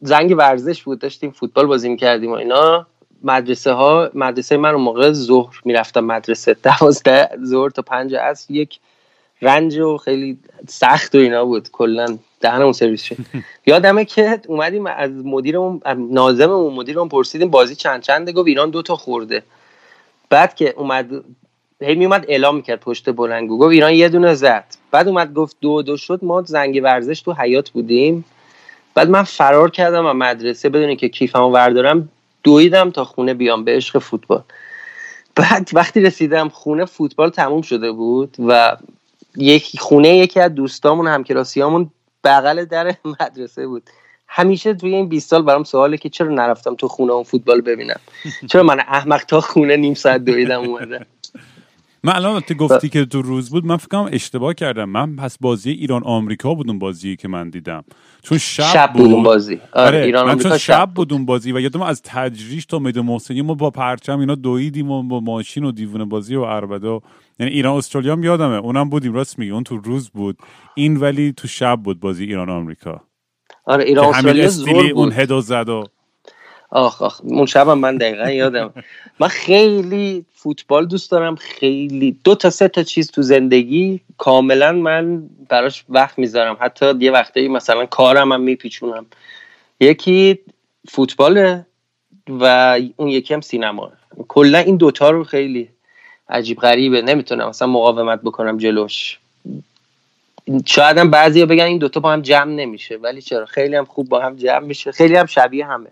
زنگ ورزش بود داشتیم فوتبال بازی می‌کردیم و اینا، مدرسه من اون موقع ظهر میرفتم مدرسه 12 ظهر تا 5 عصر، یک رنج و خیلی سخت و اینا بود، کلا دهنمون سرویس شد. یادمه که اومدیم از مدیرمون، ناظممون، مدیرمون پرسیدیم بازی چند چنده، گفت ایران 2-0 خورده. بعد که اومد هی میومد اعلام کرد پشت بلندگو، گفت ایران 1 زد. بعد اومد گفت 2-2 شد. ما زنگ ورزش تو حیاط بودیم، بعد من فرار کردم از مدرسه بدون اینکه کیفمو بردارم، دویدم تا خونه بیام به عشق فوتبال. بعد وقتی رسیدم خونه فوتبال تموم شده بود و یک خونه یکی از دوستامون همکلاسیامون بغل در مدرسه بود. همیشه توی این 20 سال برام سواله که چرا نرفتم تو خونه اون فوتبال ببینم، چرا من احمق تا خونه نیم ساعت دویدم اومدم. من الان تو گفتی که تو روز بود، من فکر کنم اشتباه کردم، من پس بازی ایران آمریکا بود اون بازی که من دیدم، چون شب بود اون بازی. آره ایران آمریکا شب بود اون بازی و یادم از تجریش تا میدان محسنی ما با پرچم اینا دویدیم و با ماشین و دیوونه بازی و عربده. یعنی ایران استرالیا هم یادمه، اونم بودیم، راست میگی، اون تو روز بود، این ولی تو شب بود بازی ایران آمریکا. آره ایران استرالیا زور اون هدو زد و آخ اون شب هم من دقیقا یادم. من خیلی فوتبال دوست دارم، خیلی 2 تا 3 تا چیز تو زندگی کاملا من براش وقت میذارم، حتی یه وقتایی مثلا کارم هم میپیچونم. یکی فوتباله و اون یکی هم سینما. کلا این 2 تا رو خیلی عجیب غریبه، نمیتونم مثلا مقاومت بکنم جلوش. شاید هم بعضیا بگن این 2 تا با هم جمع نمیشه، ولی چرا، خیلی هم خوب با هم جمع میشه، خیلی هم شبیه همه.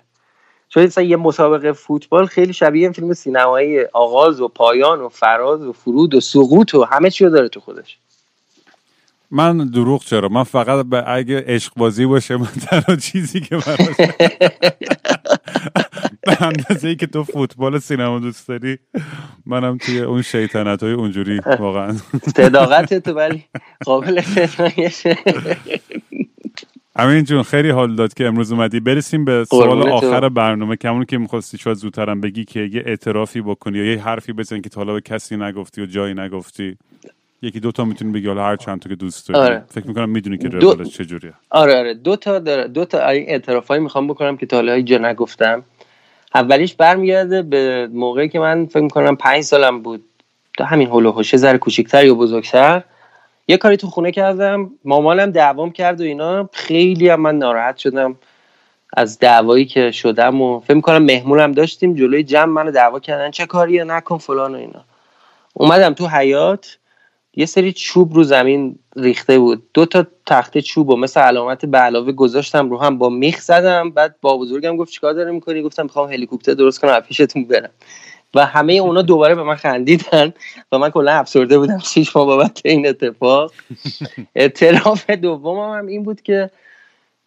چون مثلا یه مسابقه فوتبال خیلی شبیه فیلم سینمایی آغاز و پایان و فراز و فرود و سقوط و همه چی رو داره تو خودش. من دروغ چرا، من فقط به اگه عشق بازی باشه من تنها چیزی که براش به اندازه‌ای که تو فوتبال سینما دوست داری منم توی اون شیطنت‌های اونجوری واقعا صداقت تو ولی قابل ستایشه. امین جون خیلی حال داد که امروز اومدی. برسیم به سوال آخر برنامه که همون که می‌خواستی شاید زودترم بگی، که یه اعترافی بکنی یا یه حرفی بزنی که تا حالا به کسی نگفتی و جایی نگفتی. یکی 2 تا میتونی بگی، حالا هر چند تا که دوست داری. آره. فکر می‌کنم میدونی که روالش چجوریه. آره 2 تا اعترافایی می‌خوام بکنم که تا حالا جا نگفتم. اولیش برمیگرده به موقعی که من فکر می‌کنم 5 سالم بود، تا همین هول و هوش ذره کوچیک‌تر یا بزرگتر، یه کاری تو خونه کردم، مامانم دعوام کرد و اینا، خیلی هم من ناراحت شدم از دعوایی که شدم و فکر می‌کنم مهمونم داشتیم، جلوی جمع منو دعوا کردن چه کاریه نکن فلان و اینا. اومدم تو حیاط، یه سری چوب رو زمین ریخته بود، 2 تا تخته چوب و مثل علامت به علاوه گذاشتم رو هم، با میخ زدم. بعد با بزرگم گفت چیکار داری می‌کنی؟ گفتم می‌خوام هلیکوپتر درست کنم پیشتون برم. و همه اونا دوباره به من خندیدن و من کلا افسرده بودم 6 ماه بابت این اتفاق. اعتراف دومم هم این بود که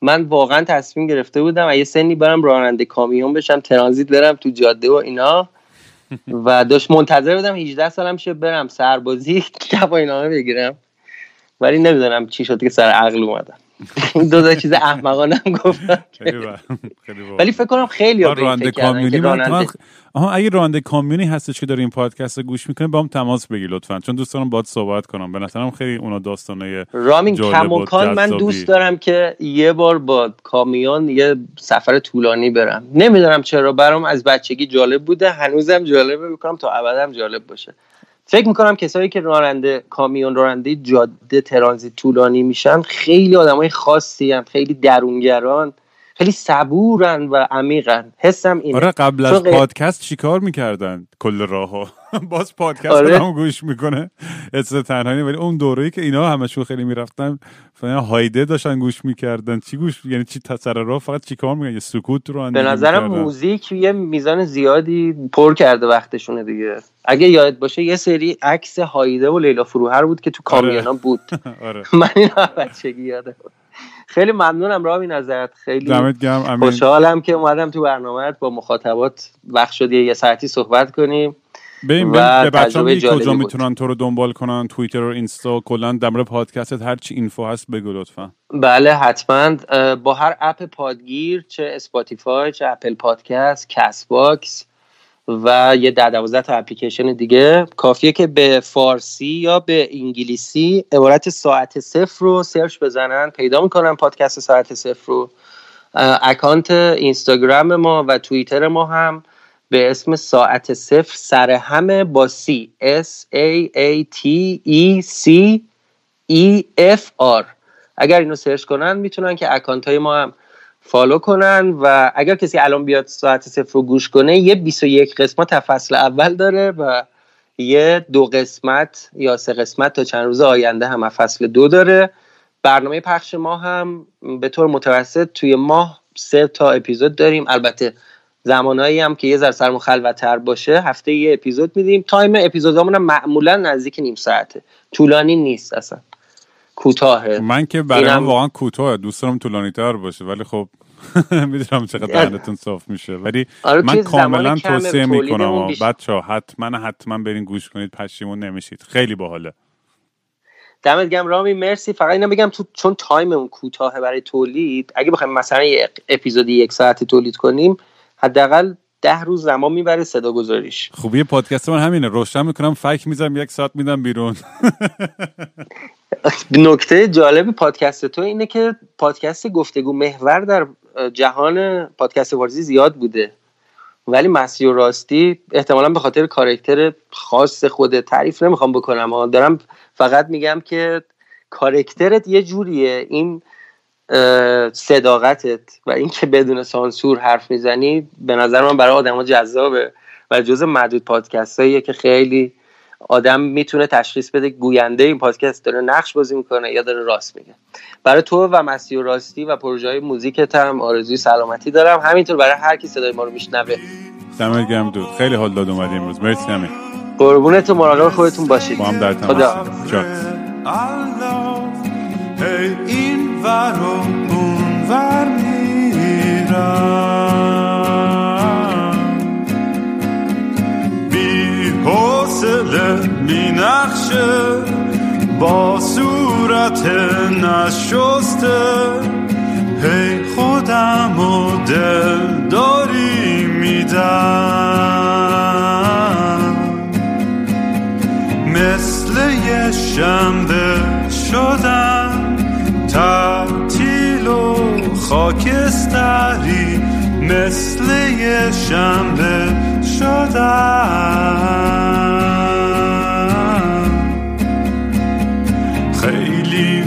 من واقعا تصمیم گرفته بودم یه سنی برم راننده کامیون بشم، ترانزیت برم تو جاده و اینا، و داشت منتظر بودم 18 سالم شه برم سربازی کتاب اینا بگیرم، ولی نمیدونم چی شد که سر عقل اومدم. 2 تا چیز احمقانه هم گفتم، ولی فکر کنم خیلی ها به این فکر کردن. اگه راننده کامیونی هستش که داره این پادکست رو گوش میکنه با هم تماس بگیر لطفا، چون دوست دارم باهات صحبت کنم. به نظرم خیلی اونا داستانای رامین کماکان من دوست دارم که یه بار با کامیون یه سفر طولانی برم. نمیدونم چرا برام از بچگی جالب بوده، هنوزم جالبه، میکنم تا ابدم جالب باشه. فکر میکنم کسایی که راننده کامیون، راننده جاده ترانزیت طولانی میشن، خیلی آدمای خاصی هستن، خیلی درونگران، خیلی صبورن و عمیقن. حسم اینه. آره قبل از پادکست چیکار میکردن کل راهو؟ باز پادکست آدم گوش میکنه. اصلا تنهایی، ولی اون دوره‌ای که اینا همشون خیلی میرفتن فعلا هایده داشتن گوش میکردن. چی گوش یعنی چی تصرف راه فقط چیکار میکنن؟ یه سکوت رو اندازه. به نظرم موزیک یه میزان زیادی پر کرده وقتشونه دیگه. اگه یادت باشه یه سری عکس هایده و لیلا فروهر بود که تو کامیونا بود. آره. من اینا بچگی یادم. خیلی ممنونم رامین ازت، خیلی خوشحالم که اومدم تو برنامهت، با مخاطبات وقت شد یه ساعتی صحبت کنیم. ببین به بچه‌ها کجا میتونن تو رو دنبال کنن؟ توییتر و اینستا، کلا در مورد پادکستت هر چی اینفو هست بگو لطفا. بله حتما، با هر اپ پادگیر، چه اسپاتیفای، چه اپل پادکست، کست باکس و یه 10-12 تا اپلیکیشن دیگه، کافیه که به فارسی یا به انگلیسی عبارت ساعت صفر رو سرچ بزنن، پیدا میکنن پادکست ساعت صفر رو. اکانت اینستاگرام ما و توییتر ما هم به اسم ساعت صفر سر همه با سی SAATECEFR. اگر اینو سرچ کنن میتونن که اکانت های ما هم فالو کنن. و اگر کسی الان بیاد ساعت صفر رو گوش کنه، یه 21 قسمت فصل اول داره و یه 2 قسمت یا 3 قسمت تا چند روز آینده هم فصل 2 داره. برنامه پخش ما هم به طور متوسط توی ماه 3 تا اپیزود داریم، البته زمانایی هم که یه ذره سرمون خلوت‌تر باشه هفته یه اپیزود میدیم. تایم اپیزودامون هم معمولا نزدیک نیم ساعته، طولانی نیست اصلا، کوتاهه. من که برام واقعا کوتاه، دوست دارم طولانی‌تر باشه، ولی خب میدونم چقدر دهنتون صاف میشه. ولی من کاملا توصیه میکنم بچه‌ها حتما برین گوش کنید، پشیمون نمیشید، خیلی باحاله. دمت گرم رامی، مرسی. فقط اینو بگم تو چون تایممون کوتاهه برای تولید، اگه بخوایم مثلا یه اپیزودی 1 ساعتی تولید کنیم، حداقل 10 روز زمان میبره صدا گذاریش. خوبی پادکست من همینه، روشن میکنم، فک میذارم، 1 ساعت میدم بیرون. نکته جالب پادکست تو اینه که پادکست گفتگو محور در جهان پادکست وارزی زیاد بوده، ولی مستی و راستی احتمالاً به خاطر کاراکتر خاص خود تعریف نمیخوام بکنم ها، دارم فقط میگم که کاراکترت یه جوریه، این صداقتت و این که بدون سانسور حرف میزنی به نظر من برای آدم ها جذابه و جز معدود پادکست هاییه که خیلی آدم میتونه تشخیص بده گوینده این پادکست داره نقش بازی میکنه یا داره راست میگه. برای تو و مستی و راستی و پروژه های موزیکت هم آرزوی سلامتی دارم، همینطور برای هر کی صدای ما رو میشنوه. دمت گرم دود، خیلی حال داد اومدی امروز، مرسی. همین قربونت، مراقب خودتون باشید. با هم در تماس. ور و اونور میرم، بی حوصله می نقشه با صورت نشسته، هی خودم و دلداری میدم، مثل یه شنبه شدم تعطیل و خاکستری، مثل یه شنبه شدم. خیلی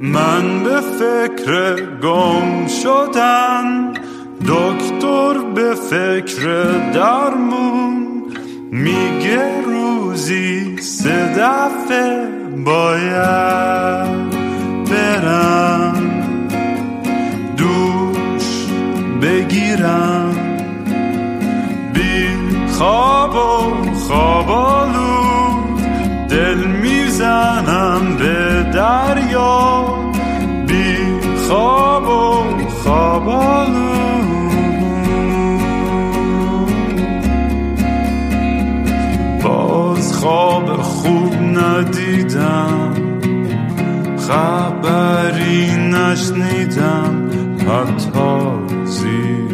من به فکر گم شدن، دکتر به فکر درمون، میگه روزی 3 دفعه باید برم دوش بگیرم، بی خواب و خوابالود دل میزنم به دریا، بی خواب و خوابالود باز خواب خوب ندیدم، خبری نشنیدم حتی زیر